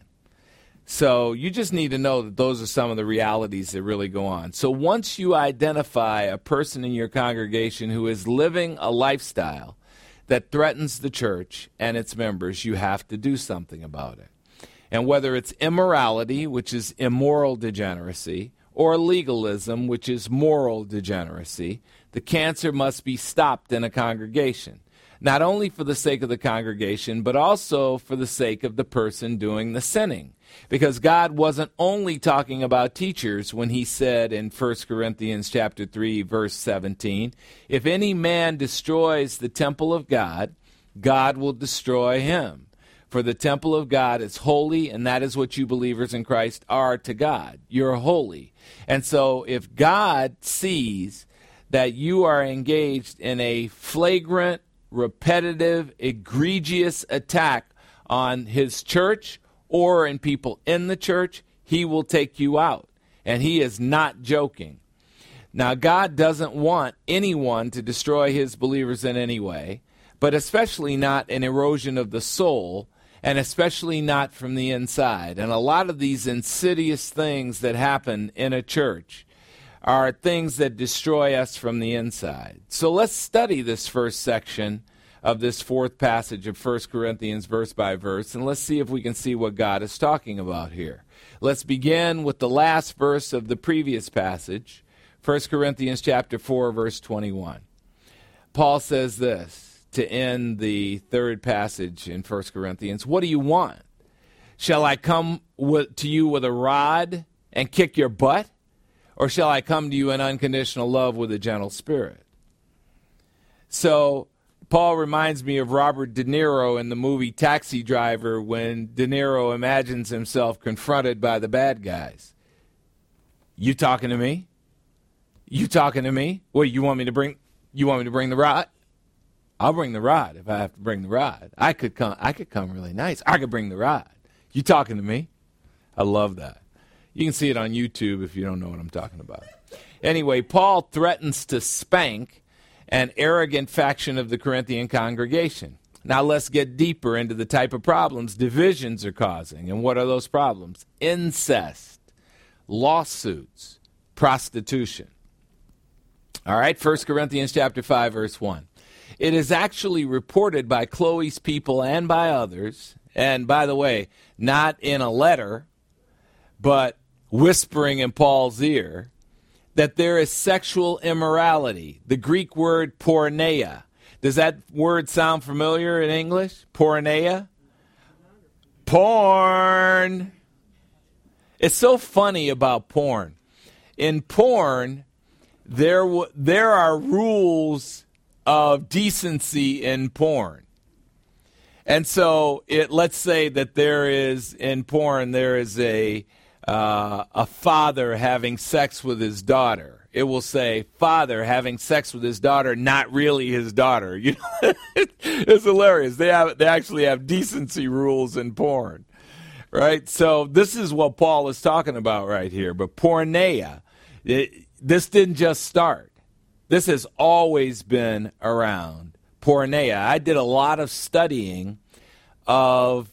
So you just need to know that those are some of the realities that really go on. So once you identify a person in your congregation who is living a lifestyle that threatens the church and its members, you have to do something about it. And whether it's immorality, which is immoral degeneracy, or legalism, which is moral degeneracy, the cancer must be stopped in a congregation, not only for the sake of the congregation, but also for the sake of the person doing the sinning. Because God wasn't only talking about teachers when he said in First Corinthians chapter three, verse seventeen, if any man destroys the temple of God, God will destroy him. For the temple of God is holy, and that is what you believers in Christ are to God. You're holy. And so if God sees that you are engaged in a flagrant, repetitive, egregious attack on his church or in people in the church, he will take you out. And he is not joking. Now, God doesn't want anyone to destroy his believers in any way, but especially not an erosion of the soul, and especially not from the inside. And a lot of these insidious things that happen in a church are things that destroy us from the inside. So let's study this first section of this fourth passage of First Corinthians verse by verse, and let's see if we can see what God is talking about here. Let's begin with the last verse of the previous passage, First Corinthians chapter four, verse twenty-one. Paul says this to end the third passage in First Corinthians. What do you want? Shall I come to you with a rod and kick your butt? Or shall I come to you in unconditional love with a gentle spirit? So Paul reminds me of Robert De Niro in the movie Taxi Driver when De Niro imagines himself confronted by the bad guys. You talking to me? You talking to me? Well, you want me to bring you want me to bring the rod? I'll bring the rod if I have to bring the rod. I could come I could come really nice. I could bring the rod. You talking to me? I love that. You can see it on YouTube if you don't know what I'm talking about. Anyway, Paul threatens to spank an arrogant faction of the Corinthian congregation. Now let's get deeper into the type of problems divisions are causing. And what are those problems? Incest, lawsuits, prostitution. All right, First Corinthians chapter five, verse one. It is actually reported by Chloe's people and by others, and by the way, not in a letter, but whispering in Paul's ear, that there is sexual immorality, the Greek word porneia. Does that word sound familiar in English? Porneia? Porn. It's so funny about porn. In porn, there w- there are rules of decency in porn. And so it, let's say that there is, in porn, there is a... Uh, a father having sex with his daughter. It will say, father having sex with his daughter, not really his daughter. You know, it's hilarious. They have, they actually have decency rules in porn, right? So this is what Paul is talking about right here. But porneia, it, this didn't just start. This has always been around, porneia. I did a lot of studying of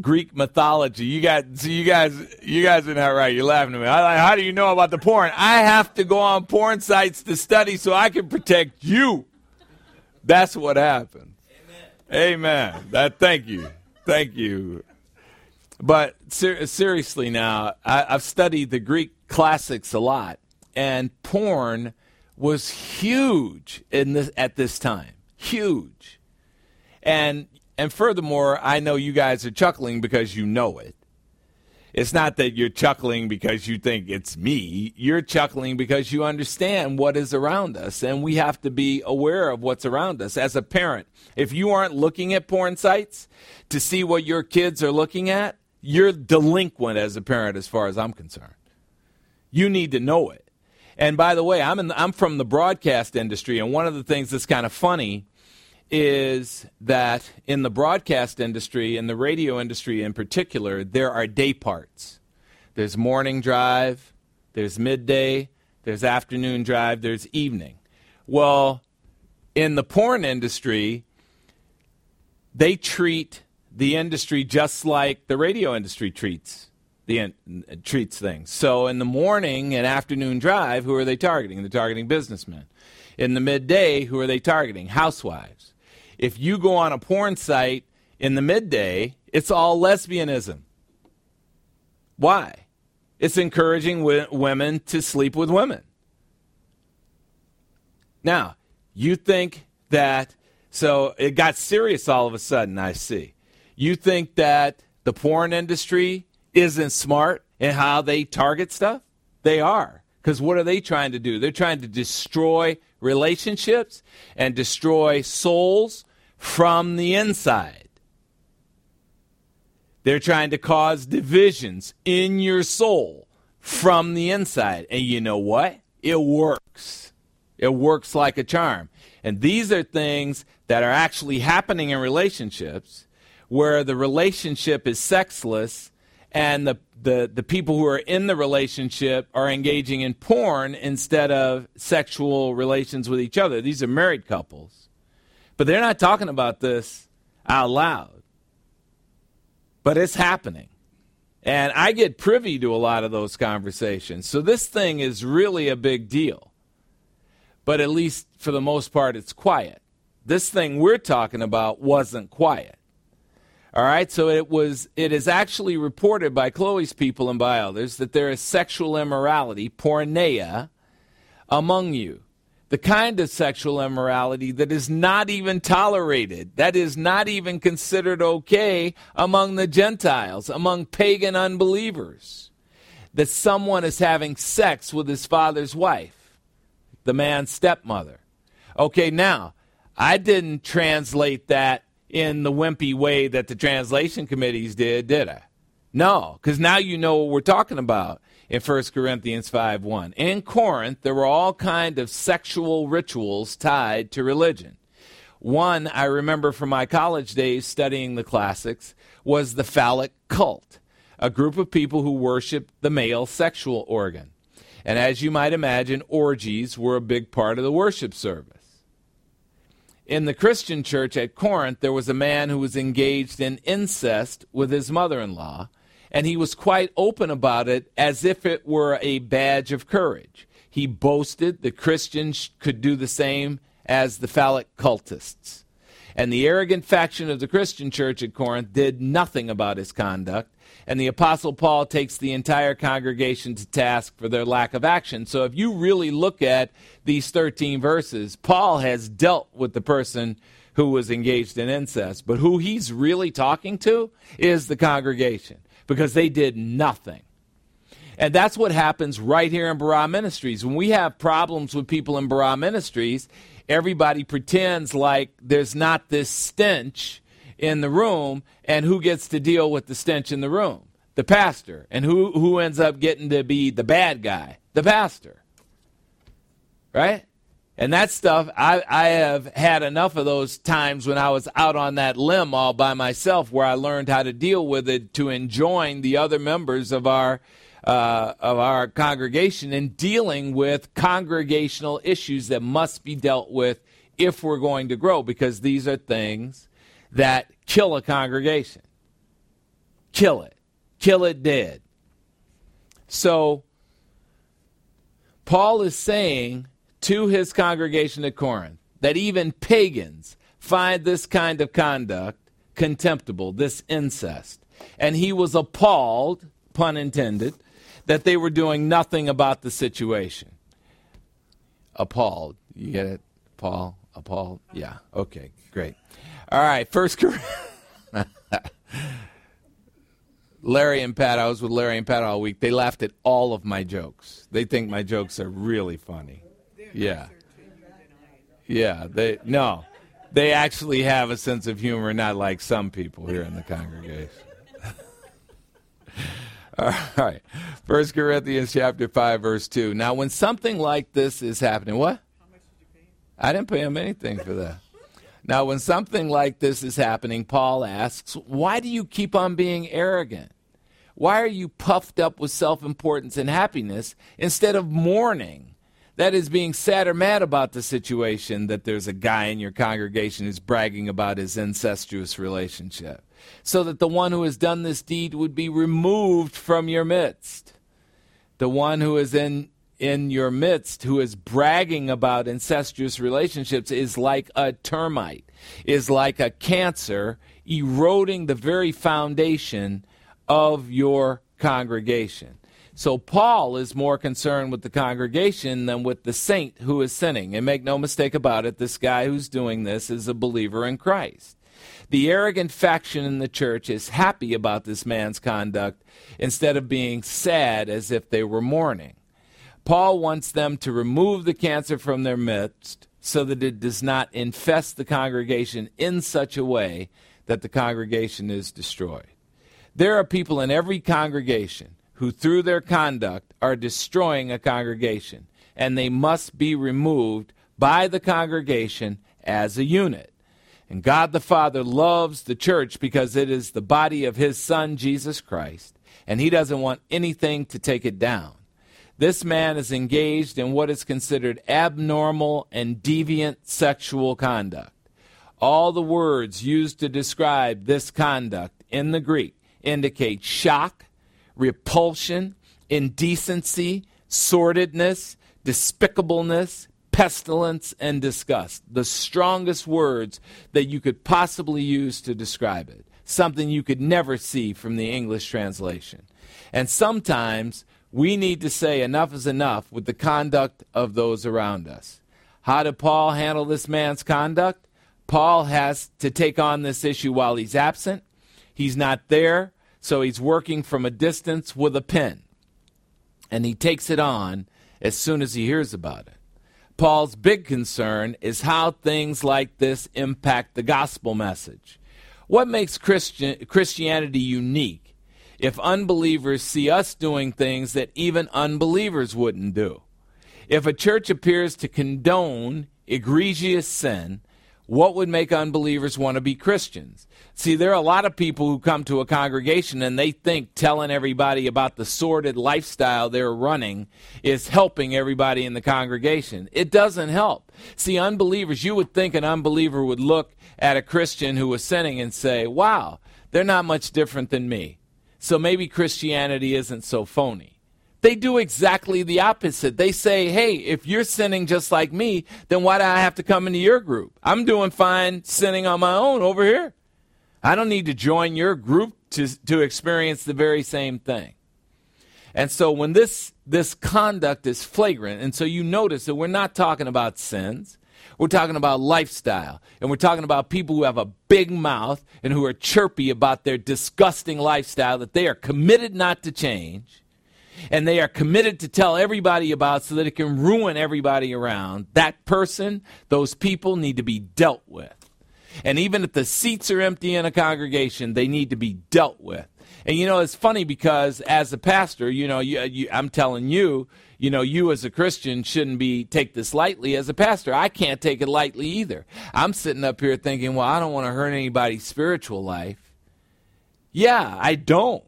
Greek mythology. You got, so you guys, you guys are not right. You're laughing at me. I, how do you know about the porn? I have to go on porn sites to study so I can protect you. That's what happened. Amen. Amen. That. Thank you. Thank you. But ser- seriously, now I, I've studied the Greek classics a lot, and porn was huge in this at this time. Huge, and. And furthermore, I know you guys are chuckling because you know it. It's not that you're chuckling because you think it's me. You're chuckling because you understand what is around us, and we have to be aware of what's around us. As a parent, if you aren't looking at porn sites to see what your kids are looking at, you're delinquent as a parent as far as I'm concerned. You need to know it. And by the way, I'm in, I'm from the broadcast industry, and one of the things that's kind of funny is that in the broadcast industry, in the radio industry in particular, there are day parts. There's morning drive, there's midday, there's afternoon drive, there's evening. Well, in the porn industry, they treat the industry just like the radio industry treats the in- treats things. So in the morning and afternoon drive, who are they targeting? They're targeting businessmen. In the midday, who are they targeting? Housewives. if you go on a porn site in the midday, it's all lesbianism. Why? It's encouraging w- women to sleep with women. Now, you think that, so it got serious all of a sudden, I see. You think that the porn industry isn't smart in how they target stuff? They are. Because what are they trying to do? They're trying to destroy relationships and destroy souls from the inside. They're trying to cause divisions in your soul from the inside. And you know what? It works. It works like a charm. And these are things that are actually happening in relationships where the relationship is sexless and the The, the people who are in the relationship are engaging in porn instead of sexual relations with each other. These are married couples. But they're not talking about this out loud. But it's happening. And I get privy to a lot of those conversations. So this thing is really a big deal. But at least for the most part, it's quiet. This thing we're talking about wasn't quiet. All right, so it was. It is actually reported by Chloe's people and by others that there is sexual immorality, porneia, among you. The kind of sexual immorality that is not even tolerated, that is not even considered okay among the Gentiles, among pagan unbelievers. That someone is having sex with his father's wife, the man's stepmother. Okay, now, I didn't translate that in the wimpy way that the translation committees did, did I? No, because now you know what we're talking about in First Corinthians five one. In Corinth, there were all kinds of sexual rituals tied to religion. One I remember from my college days studying the classics was the phallic cult, a group of people who worshiped the male sexual organ. And as you might imagine, orgies were a big part of the worship service. In the Christian church at Corinth, there was a man who was engaged in incest with his mother-in-law, and he was quite open about it as if it were a badge of courage. He boasted that Christians could do the same as the phallic cultists. And the arrogant faction of the Christian church at Corinth did nothing about his conduct, and the Apostle Paul takes the entire congregation to task for their lack of action. So if you really look at these thirteen verses, Paul has dealt with the person who was engaged in incest. But who he's really talking to is the congregation, because they did nothing. And that's what happens right here in Barah Ministries. When we have problems with people in Barah Ministries, everybody pretends like there's not this stench in the room, and who gets to deal with the stench in the room? The pastor. And who, who ends up getting to be the bad guy? The pastor. Right? And that stuff, I, I have had enough of those times when I was out on that limb all by myself where I learned how to deal with it, to enjoin the other members of our uh, of our congregation in dealing with congregational issues that must be dealt with if we're going to grow, because these are things that kill a congregation. Kill it. Kill it dead. So, Paul is saying to his congregation at Corinth that even pagans find this kind of conduct contemptible, this incest. And he was appalled, pun intended, that they were doing nothing about the situation. Appalled. You get it? Paul? Appalled? Yeah. Okay, great. All right, First Corinthians. Larry and Pat, I was with Larry and Pat all week. They laughed at all of my jokes. They think my jokes are really funny. Yeah. Yeah, they no. They actually have a sense of humor, not like some people here in the congregation. All right. First Corinthians chapter five, verse two. Now, when something like this is happening, what? How much did you pay him? I didn't pay him anything for that. Now, when something like this is happening, Paul asks, why do you keep on being arrogant? Why are you puffed up with self-importance and happiness instead of mourning? That is, being sad or mad about the situation that there's a guy in your congregation who's bragging about his incestuous relationship, so that the one who has done this deed would be removed from your midst. The one who is in in your midst who is bragging about incestuous relationships is like a termite, is like a cancer eroding the very foundation of your congregation. So Paul is more concerned with the congregation than with the saint who is sinning. And make no mistake about it, this guy who's doing this is a believer in Christ. The arrogant faction in the church is happy about this man's conduct instead of being sad as if they were mourning. Paul wants them to remove the cancer from their midst so that it does not infest the congregation in such a way that the congregation is destroyed. There are people in every congregation who through their conduct are destroying a congregation, and they must be removed by the congregation as a unit. And God the Father loves the church because it is the body of his Son, Jesus Christ, and he doesn't want anything to take it down. This man is engaged in what is considered abnormal and deviant sexual conduct. All the words used to describe this conduct in the Greek indicate shock, repulsion, indecency, sordidness, despicableness, pestilence, and disgust. The strongest words that you could possibly use to describe it. Something you could never see from the English translation. And sometimes we need to say enough is enough with the conduct of those around us. How did Paul handle this man's conduct? Paul has to take on this issue while he's absent. He's not there. So he's working from a distance with a pen, and he takes it on as soon as he hears about it. Paul's big concern is how things like this impact the gospel message. What makes Christian, Christianity unique if unbelievers see us doing things that even unbelievers wouldn't do? If a church appears to condone egregious sin, what would make unbelievers want to be Christians? See, there are a lot of people who come to a congregation and they think telling everybody about the sordid lifestyle they're running is helping everybody in the congregation. It doesn't help. See, unbelievers, you would think an unbeliever would look at a Christian who was sinning and say, wow, they're not much different than me. So maybe Christianity isn't so phony. They do exactly the opposite. They say, hey, if you're sinning just like me, then why do I have to come into your group? I'm doing fine sinning on my own over here. I don't need to join your group to to experience the very same thing. And so when this, this conduct is flagrant, and so you notice that we're not talking about sins. We're talking about lifestyle, and we're talking about people who have a big mouth and who are chirpy about their disgusting lifestyle that they are committed not to change. And they are committed to tell everybody about so that it can ruin everybody around. That person, those people need to be dealt with. And even if the seats are empty in a congregation, they need to be dealt with. And, you know, it's funny because as a pastor, you know, you, you, I'm telling you, you know, you as a Christian shouldn't be take this lightly. As a pastor, I can't take it lightly either. I'm sitting up here thinking, well, I don't want to hurt anybody's spiritual life. Yeah, I don't.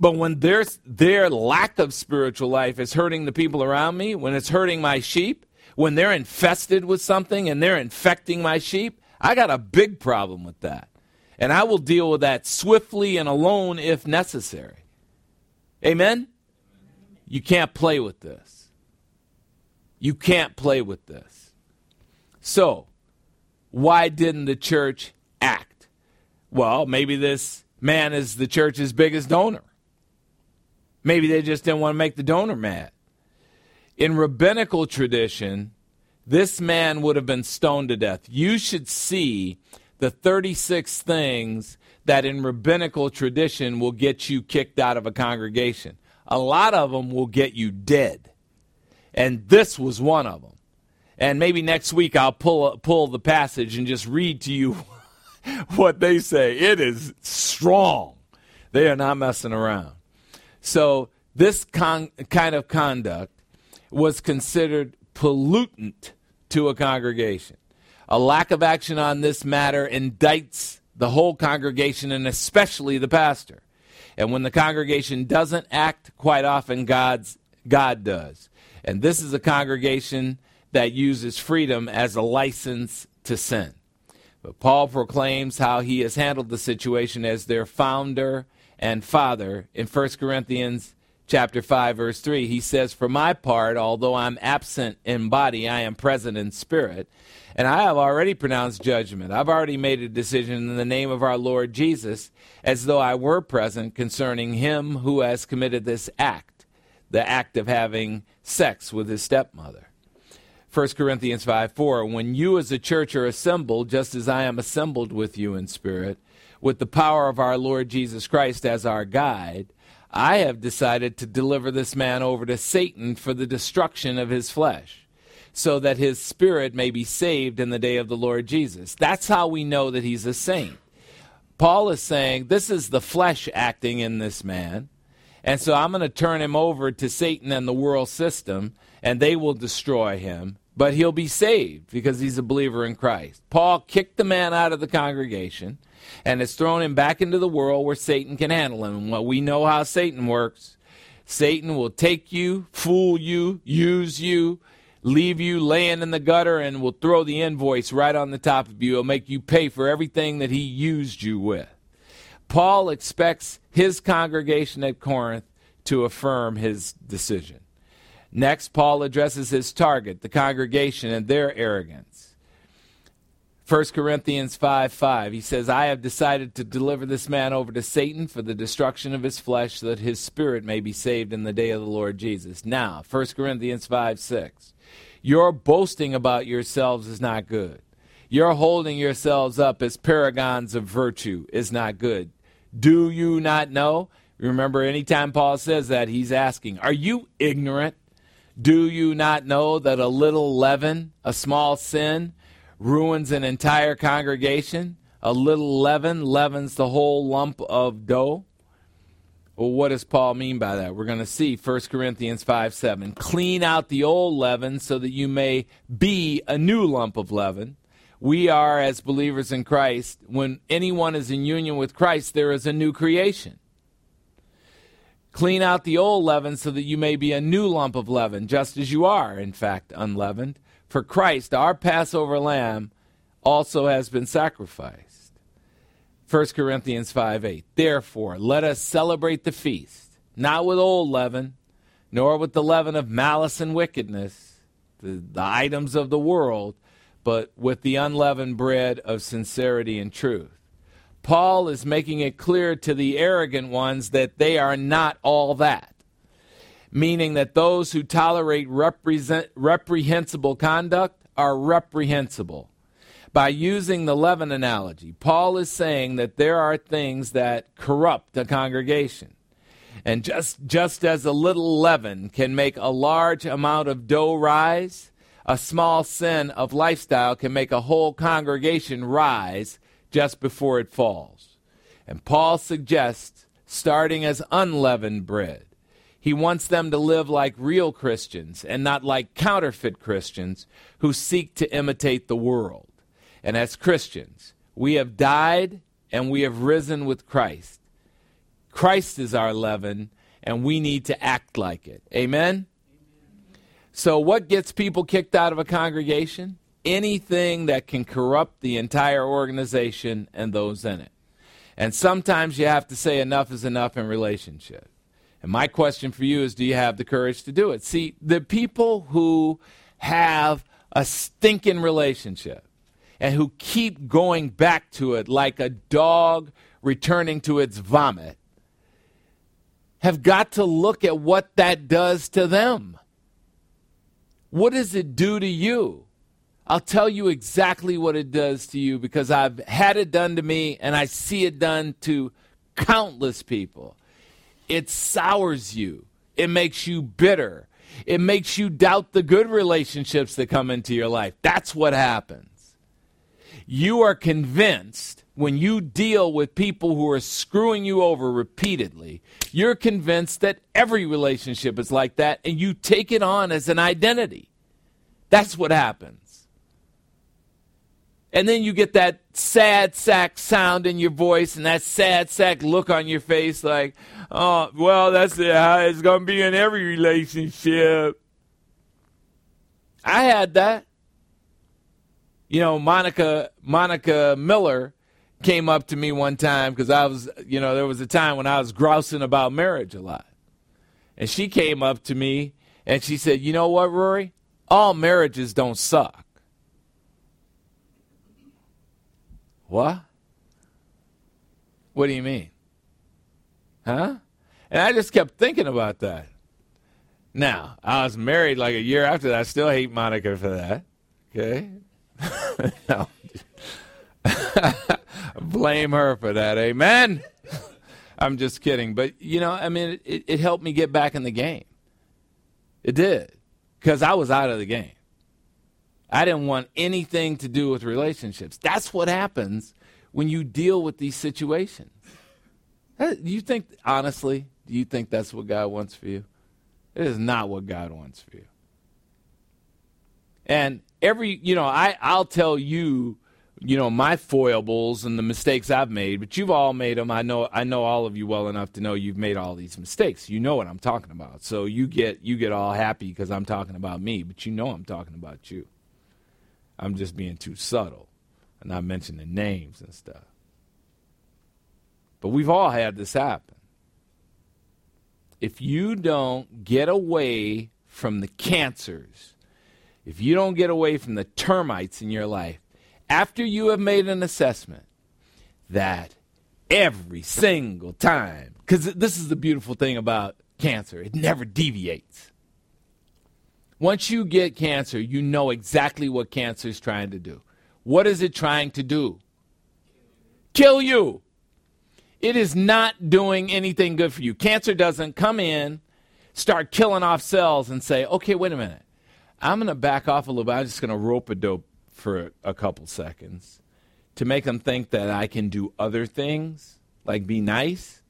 But when their, their lack of spiritual life is hurting the people around me, when it's hurting my sheep, when they're infested with something and they're infecting my sheep, I got a big problem with that. And I will deal with that swiftly and alone if necessary. Amen? You can't play with this. You can't play with this. So, why didn't the church act? Well, maybe this man is the church's biggest donor. Maybe they just didn't want to make the donor mad. In rabbinical tradition, this man would have been stoned to death. You should see the thirty-six things that in rabbinical tradition will get you kicked out of a congregation. A lot of them will get you dead. And this was one of them. And maybe next week I'll pull pull the passage and just read to you what they say. It is strong. They are not messing around. So this con- kind of conduct was considered pollutant to a congregation. A lack of action on this matter indicts the whole congregation and especially the pastor. And when the congregation doesn't act, quite often God's, God does. And this is a congregation that uses freedom as a license to sin. But Paul proclaims how he has handled the situation as their founder and father in First Corinthians chapter five, verse three, he says, "For my part, although I'm absent in body, I am present in spirit. And I have already pronounced judgment. I've already made a decision in the name of our Lord Jesus, as though I were present, concerning him who has committed this act, the act of having sex with his stepmother." First Corinthians five four, "When you as a church are assembled, just as I am assembled with you in spirit, with the power of our Lord Jesus Christ as our guide, I have decided to deliver this man over to Satan for the destruction of his flesh, so that his spirit may be saved in the day of the Lord Jesus." That's how we know that he's a saint. Paul is saying, this is the flesh acting in this man, and so I'm going to turn him over to Satan and the world system, and they will destroy him, but he'll be saved because he's a believer in Christ. Paul kicked the man out of the congregation and has thrown him back into the world where Satan can handle him. And well, we know how Satan works. Satan will take you, fool you, use you, leave you laying in the gutter, and will throw the invoice right on the top of you. It'll make you pay for everything that he used you with. Paul expects his congregation at Corinth to affirm his decision. Next, Paul addresses his target, the congregation, and their arrogance. First Corinthians five five, he says, "I have decided to deliver this man over to Satan for the destruction of his flesh, so that his spirit may be saved in the day of the Lord Jesus." Now, First Corinthians five six, "Your boasting about yourselves is not good. Your holding yourselves up as paragons of virtue is not good. Do you not know?" Remember, anytime Paul says that, he's asking, are you ignorant? Do you not know that a little leaven, a small sin, ruins an entire congregation? A little leaven leavens the whole lump of dough. Well, what does Paul mean by that? We're going to see First Corinthians five seven. "Clean out the old leaven so that you may be a new lump of leaven." We are, as believers in Christ, when anyone is in union with Christ, there is a new creation. "Clean out the old leaven so that you may be a new lump of leaven, just as you are, in fact, unleavened. For Christ, our Passover lamb, also has been sacrificed." First Corinthians five eight, "Therefore, let us celebrate the feast, not with old leaven, nor with the leaven of malice and wickedness, the, the items of the world, but with the unleavened bread of sincerity and truth." Paul is making it clear to the arrogant ones that they are not all that, meaning that those who tolerate represent, reprehensible conduct are reprehensible. By using the leaven analogy, Paul is saying that there are things that corrupt a congregation. And just, just as a little leaven can make a large amount of dough rise, a small sin of lifestyle can make a whole congregation rise just before it falls. And Paul suggests starting as unleavened bread. He wants them to live like real Christians and not like counterfeit Christians who seek to imitate the world. And as Christians, we have died and we have risen with Christ. Christ is our leaven, and we need to act like it. Amen? Amen? So what gets people kicked out of a congregation? Anything that can corrupt the entire organization and those in it. And sometimes you have to say enough is enough in relationship. And my question for you is, do you have the courage to do it? See, the people who have a stinking relationship and who keep going back to it like a dog returning to its vomit, have got to look at what that does to them. What does it do to you? I'll tell you exactly what it does to you, because I've had it done to me, and I see it done to countless people. It sours you. It makes you bitter. It makes you doubt the good relationships that come into your life. That's what happens. You are convinced when you deal with people who are screwing you over repeatedly, you're convinced that every relationship is like that, and you take it on as an identity. That's what happens. And then you get that sad sack sound in your voice and that sad sack look on your face like, oh, well, that's how it's going to be in every relationship. I had that. You know, Monica Monica Miller came up to me one time because I was, you know, there was a time when I was grousing about marriage a lot. And she came up to me and she said, you know what, Rory? All marriages don't suck. What? What do you mean? Huh? And I just kept thinking about that. Now, I was married like a year after that. I still hate Monica for that. Okay? No. Blame her for that. Amen? I'm just kidding. But, you know, I mean, it, it helped me get back in the game. It did. Because I was out of the game. I didn't want anything to do with relationships. That's what happens when you deal with these situations. You think, honestly, do you think that's what God wants for you? It is not what God wants for you. And every, you know, I, I'll tell you, you know, my foibles and the mistakes I've made, but you've all made them. I know I know all of you well enough to know you've made all these mistakes. You know what I'm talking about. So you get you get all happy because I'm talking about me, but you know I'm talking about you. I'm just being too subtle and not mentioning names and stuff. But we've all had this happen. If you don't get away from the cancers, if you don't get away from the termites in your life, after you have made an assessment that every single time, because this is the beautiful thing about cancer, it never deviates. Once you get cancer, you know exactly what cancer is trying to do. What is it trying to do? Kill you. It is not doing anything good for you. Cancer doesn't come in, start killing off cells and say, okay, wait a minute. I'm going to back off a little bit. I'm just going to rope-a-dope for a couple seconds to make them think that I can do other things, like be nice.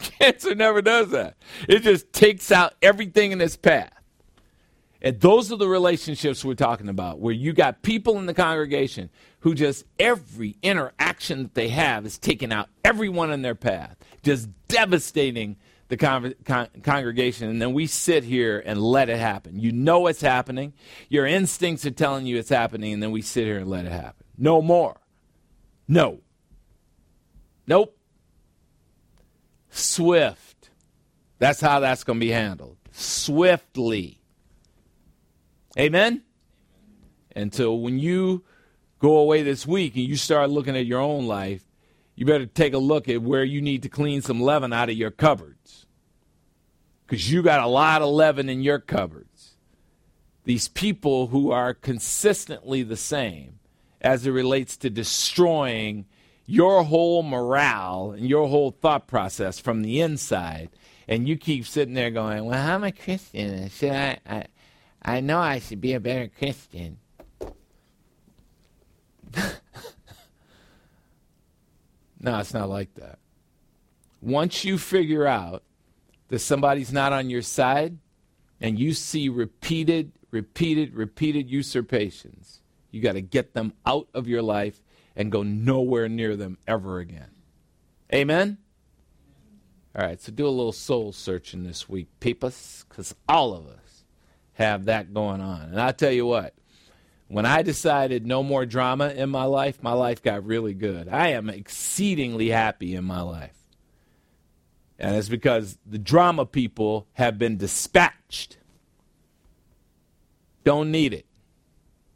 Cancer never does that. It just takes out everything in its path. And those are the relationships we're talking about, where you got people in the congregation who just every interaction that they have is taking out everyone in their path, just devastating the con- con- congregation. And then we sit here and let it happen. You know it's happening. Your instincts are telling you it's happening, and then we sit here and let it happen. No more. No. Nope. Swift. That's how that's going to be handled. Swiftly. Amen? And so when you go away this week and you start looking at your own life, you better take a look at where you need to clean some leaven out of your cupboards. Because you got a lot of leaven in your cupboards. These people who are consistently the same as it relates to destroying your whole morale and your whole thought process from the inside. And you keep sitting there going, well, I'm a Christian. And should I... I I know I should be a better Christian. No, it's not like that. Once you figure out that somebody's not on your side and you see repeated, repeated, repeated usurpations, you got to get them out of your life and go nowhere near them ever again. Amen? All right, so do a little soul searching this week, peepers, because all of us have that going on. And I'll tell you what, when I decided no more drama in my life, my life got really good. I am exceedingly happy in my life. And it's because the drama people have been dispatched. Don't need it.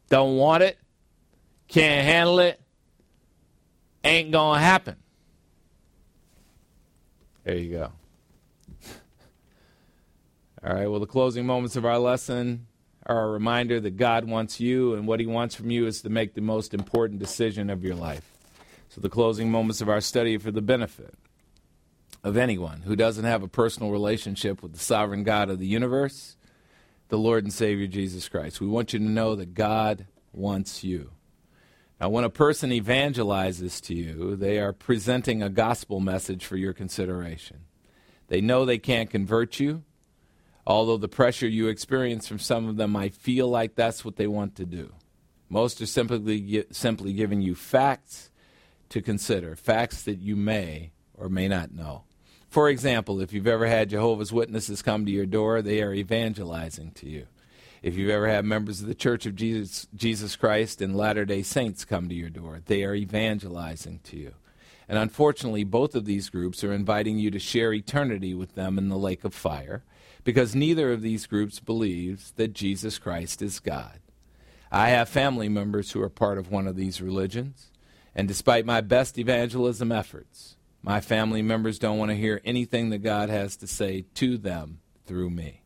Don't want it. Can't handle it. Ain't gonna happen. There you go. All right, well, the closing moments of our lesson are a reminder that God wants you, and what he wants from you is to make the most important decision of your life. So the closing moments of our study are for the benefit of anyone who doesn't have a personal relationship with the sovereign God of the universe, the Lord and Savior Jesus Christ. We want you to know that God wants you. Now, when a person evangelizes to you, they are presenting a gospel message for your consideration. They know they can't convert you. Although the pressure you experience from some of them might feel like that's what they want to do. Most are simply simply giving you facts to consider, facts that you may or may not know. For example, if you've ever had Jehovah's Witnesses come to your door, they are evangelizing to you. If you've ever had members of the Church of Jesus, Jesus Christ and Latter-day Saints come to your door, they are evangelizing to you. And unfortunately, both of these groups are inviting you to share eternity with them in the lake of fire, because neither of these groups believes that Jesus Christ is God. I have family members who are part of one of these religions, and despite my best evangelism efforts, my family members don't want to hear anything that God has to say to them through me.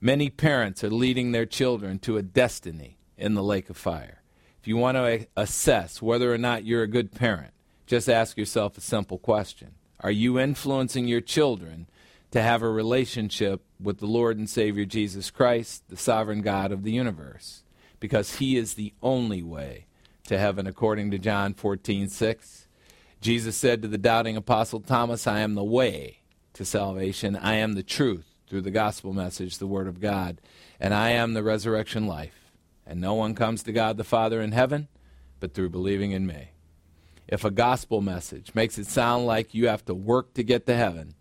Many parents are leading their children to a destiny in the lake of fire. If you want to assess whether or not you're a good parent, just ask yourself a simple question. Are you influencing your children to have a relationship with the Lord and Savior Jesus Christ, the sovereign God of the universe? Because he is the only way to heaven, according to John fourteen six. Jesus said to the doubting apostle Thomas, I am the way to salvation. I am the truth through the gospel message, the word of God. And I am the resurrection life. And no one comes to God the Father in heaven, but through believing in me. If a gospel message makes it sound like you have to work to get to heaven,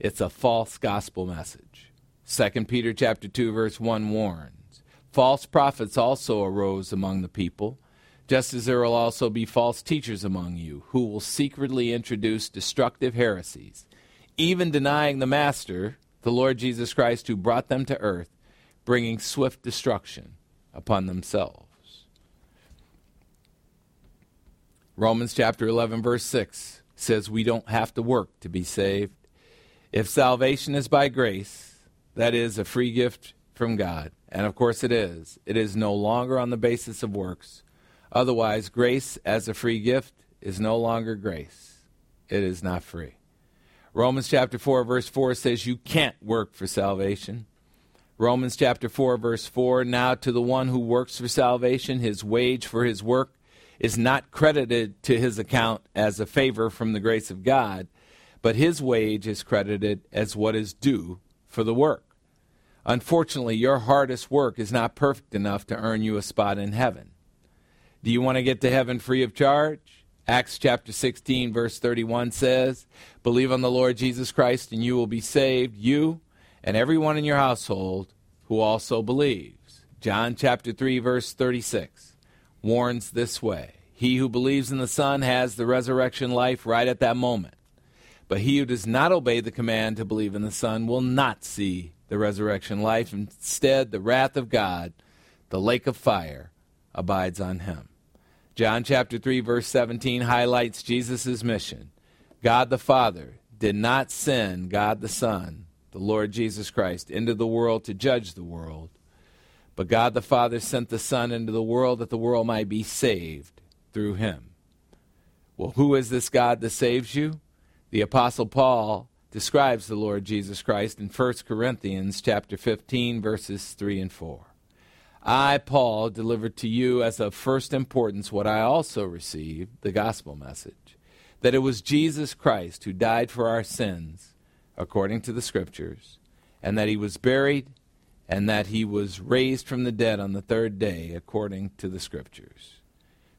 it's a false gospel message. Second Peter chapter two, verse one warns, false prophets also arose among the people, just as there will also be false teachers among you, who will secretly introduce destructive heresies, even denying the Master, the Lord Jesus Christ, who brought them to earth, bringing swift destruction upon themselves. Romans chapter eleven, verse six says we don't have to work to be saved. If salvation is by grace, that is a free gift from God. And of course it is. It is no longer on the basis of works. Otherwise, grace as a free gift is no longer grace. It is not free. Romans chapter four, verse four says you can't work for salvation. Romans chapter four, verse four, now to the one who works for salvation, his wage for his work is not credited to his account as a favor from the grace of God, but his wage is credited as what is due for the work. Unfortunately, your hardest work is not perfect enough to earn you a spot in heaven. Do you want to get to heaven free of charge? Acts chapter sixteen, verse thirty-one says, believe on the Lord Jesus Christ and you will be saved, you and everyone in your household who also believes. John chapter three, verse thirty-six warns this way, he who believes in the Son has the resurrection life right at that moment. But he who does not obey the command to believe in the Son will not see the resurrection life. Instead, the wrath of God, the lake of fire, abides on him. John chapter three, verse seventeen highlights Jesus' mission. God the Father did not send God the Son, the Lord Jesus Christ, into the world to judge the world, but God the Father sent the Son into the world that the world might be saved through him. Well, who is this God that saves you? The Apostle Paul describes the Lord Jesus Christ in First Corinthians chapter fifteen, verses three and four. I, Paul, delivered to you as of first importance what I also received, the gospel message, that it was Jesus Christ who died for our sins, according to the Scriptures, and that he was buried, and that he was raised from the dead on the third day, according to the Scriptures.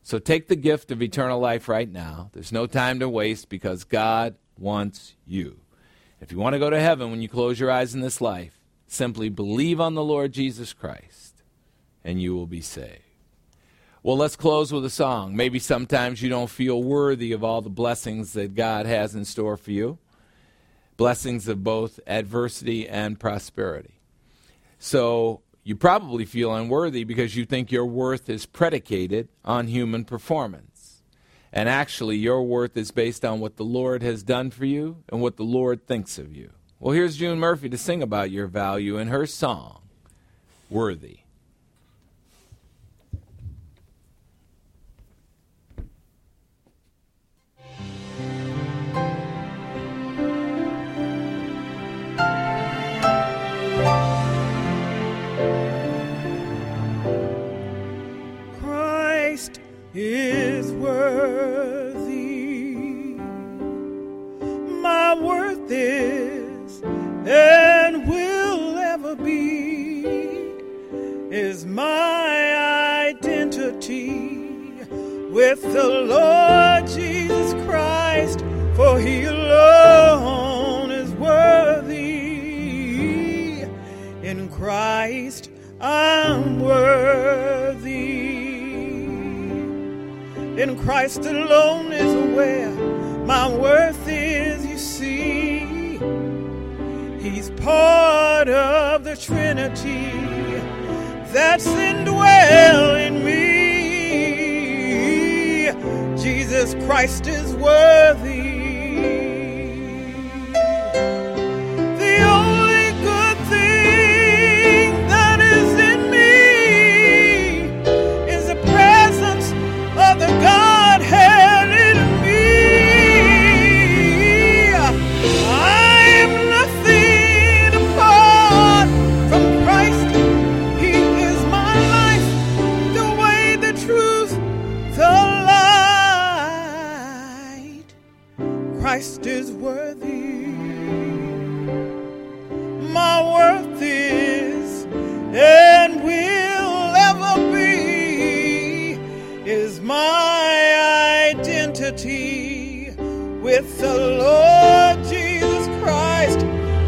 So take the gift of eternal life right now. There's no time to waste because God wants you. If you want to go to heaven when you close your eyes in this life, simply believe on the Lord Jesus Christ and you will be saved. Well, let's close with a song. Maybe sometimes you don't feel worthy of all the blessings that God has in store for you. Blessings of both adversity and prosperity. So you probably feel unworthy because you think your worth is predicated on human performance. And actually, your worth is based on what the Lord has done for you and what the Lord thinks of you. Well, here's June Murphy to sing about your value in her song, Worthy. Christ is worthy. My worth is and will ever be, is my identity with the Lord Jesus Christ, for he alone is worthy. In Christ I'm worthy. In Christ alone is where my worth is, you see. He's part of the Trinity that's indwelling in me. Jesus Christ is worthy. The only good thing that is in me is the presence of the God. Christ is worthy. My worth is and will ever be is my identity with the Lord Jesus Christ,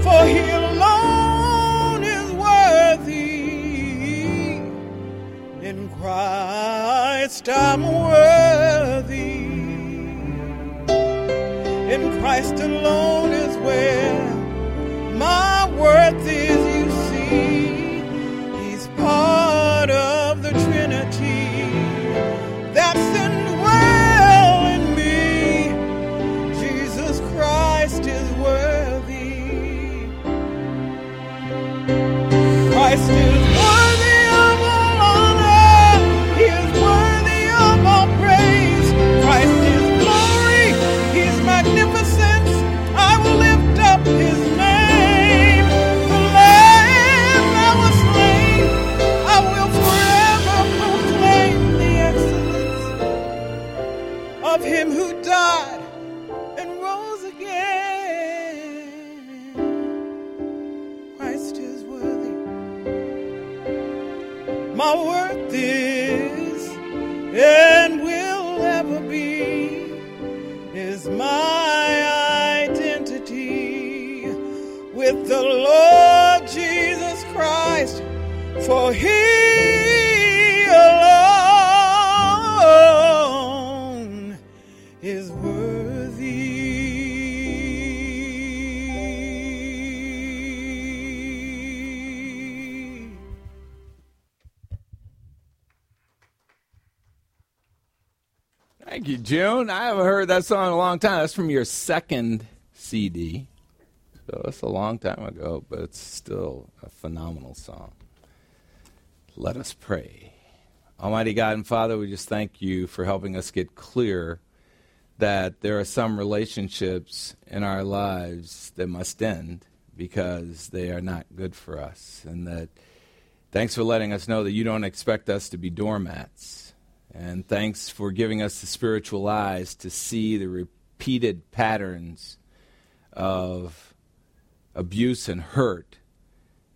for He alone is worthy. In Christ I'm worthy. In Christ alone is where my worth is, you see. He's part of the Trinity that's indwelling in me. Jesus Christ is worthy. Christ is worthy of all honor. He is worthy of all praise. Christ is magnificence, I will lift up His name. The Lamb that was slain, I will forever proclaim the excellence of Him who died and rose again. Christ is worthy. My worth is and will ever be is my identity with the Lord Jesus Christ, for He alone is worthy. Thank you, June. I haven't heard that song in a long time. That's from your second C D. So that's a long time ago, but it's still a phenomenal song. Let us pray. Almighty God and Father, we just thank you for helping us get clear that there are some relationships in our lives that must end because they are not good for us. And that thanks for letting us know that you don't expect us to be doormats. And thanks for giving us the spiritual eyes to see the repeated patterns of abuse and hurt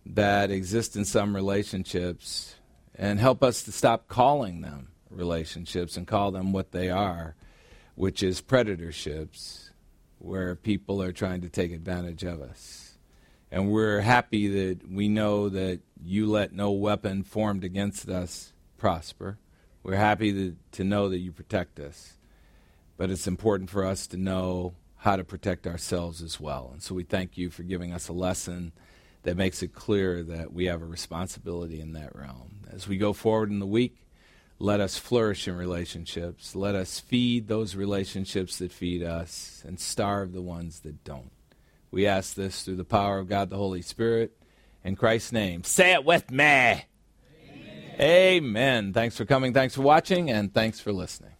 that exist in some relationships, and help us to stop calling them relationships and call them what they are, which is predatorships, where people are trying to take advantage of us. And we're happy that we know that you let no weapon formed against us prosper. We're happy to, to know that you protect us, but it's important for us to know how to protect ourselves as well. And so we thank you for giving us a lesson that makes it clear that we have a responsibility in that realm. As we go forward in the week, let us flourish in relationships. Let us feed those relationships that feed us and starve the ones that don't. We ask this through the power of God the Holy Spirit. In Christ's name, say it with me. Amen. Thanks for coming. Thanks for watching. And thanks for listening.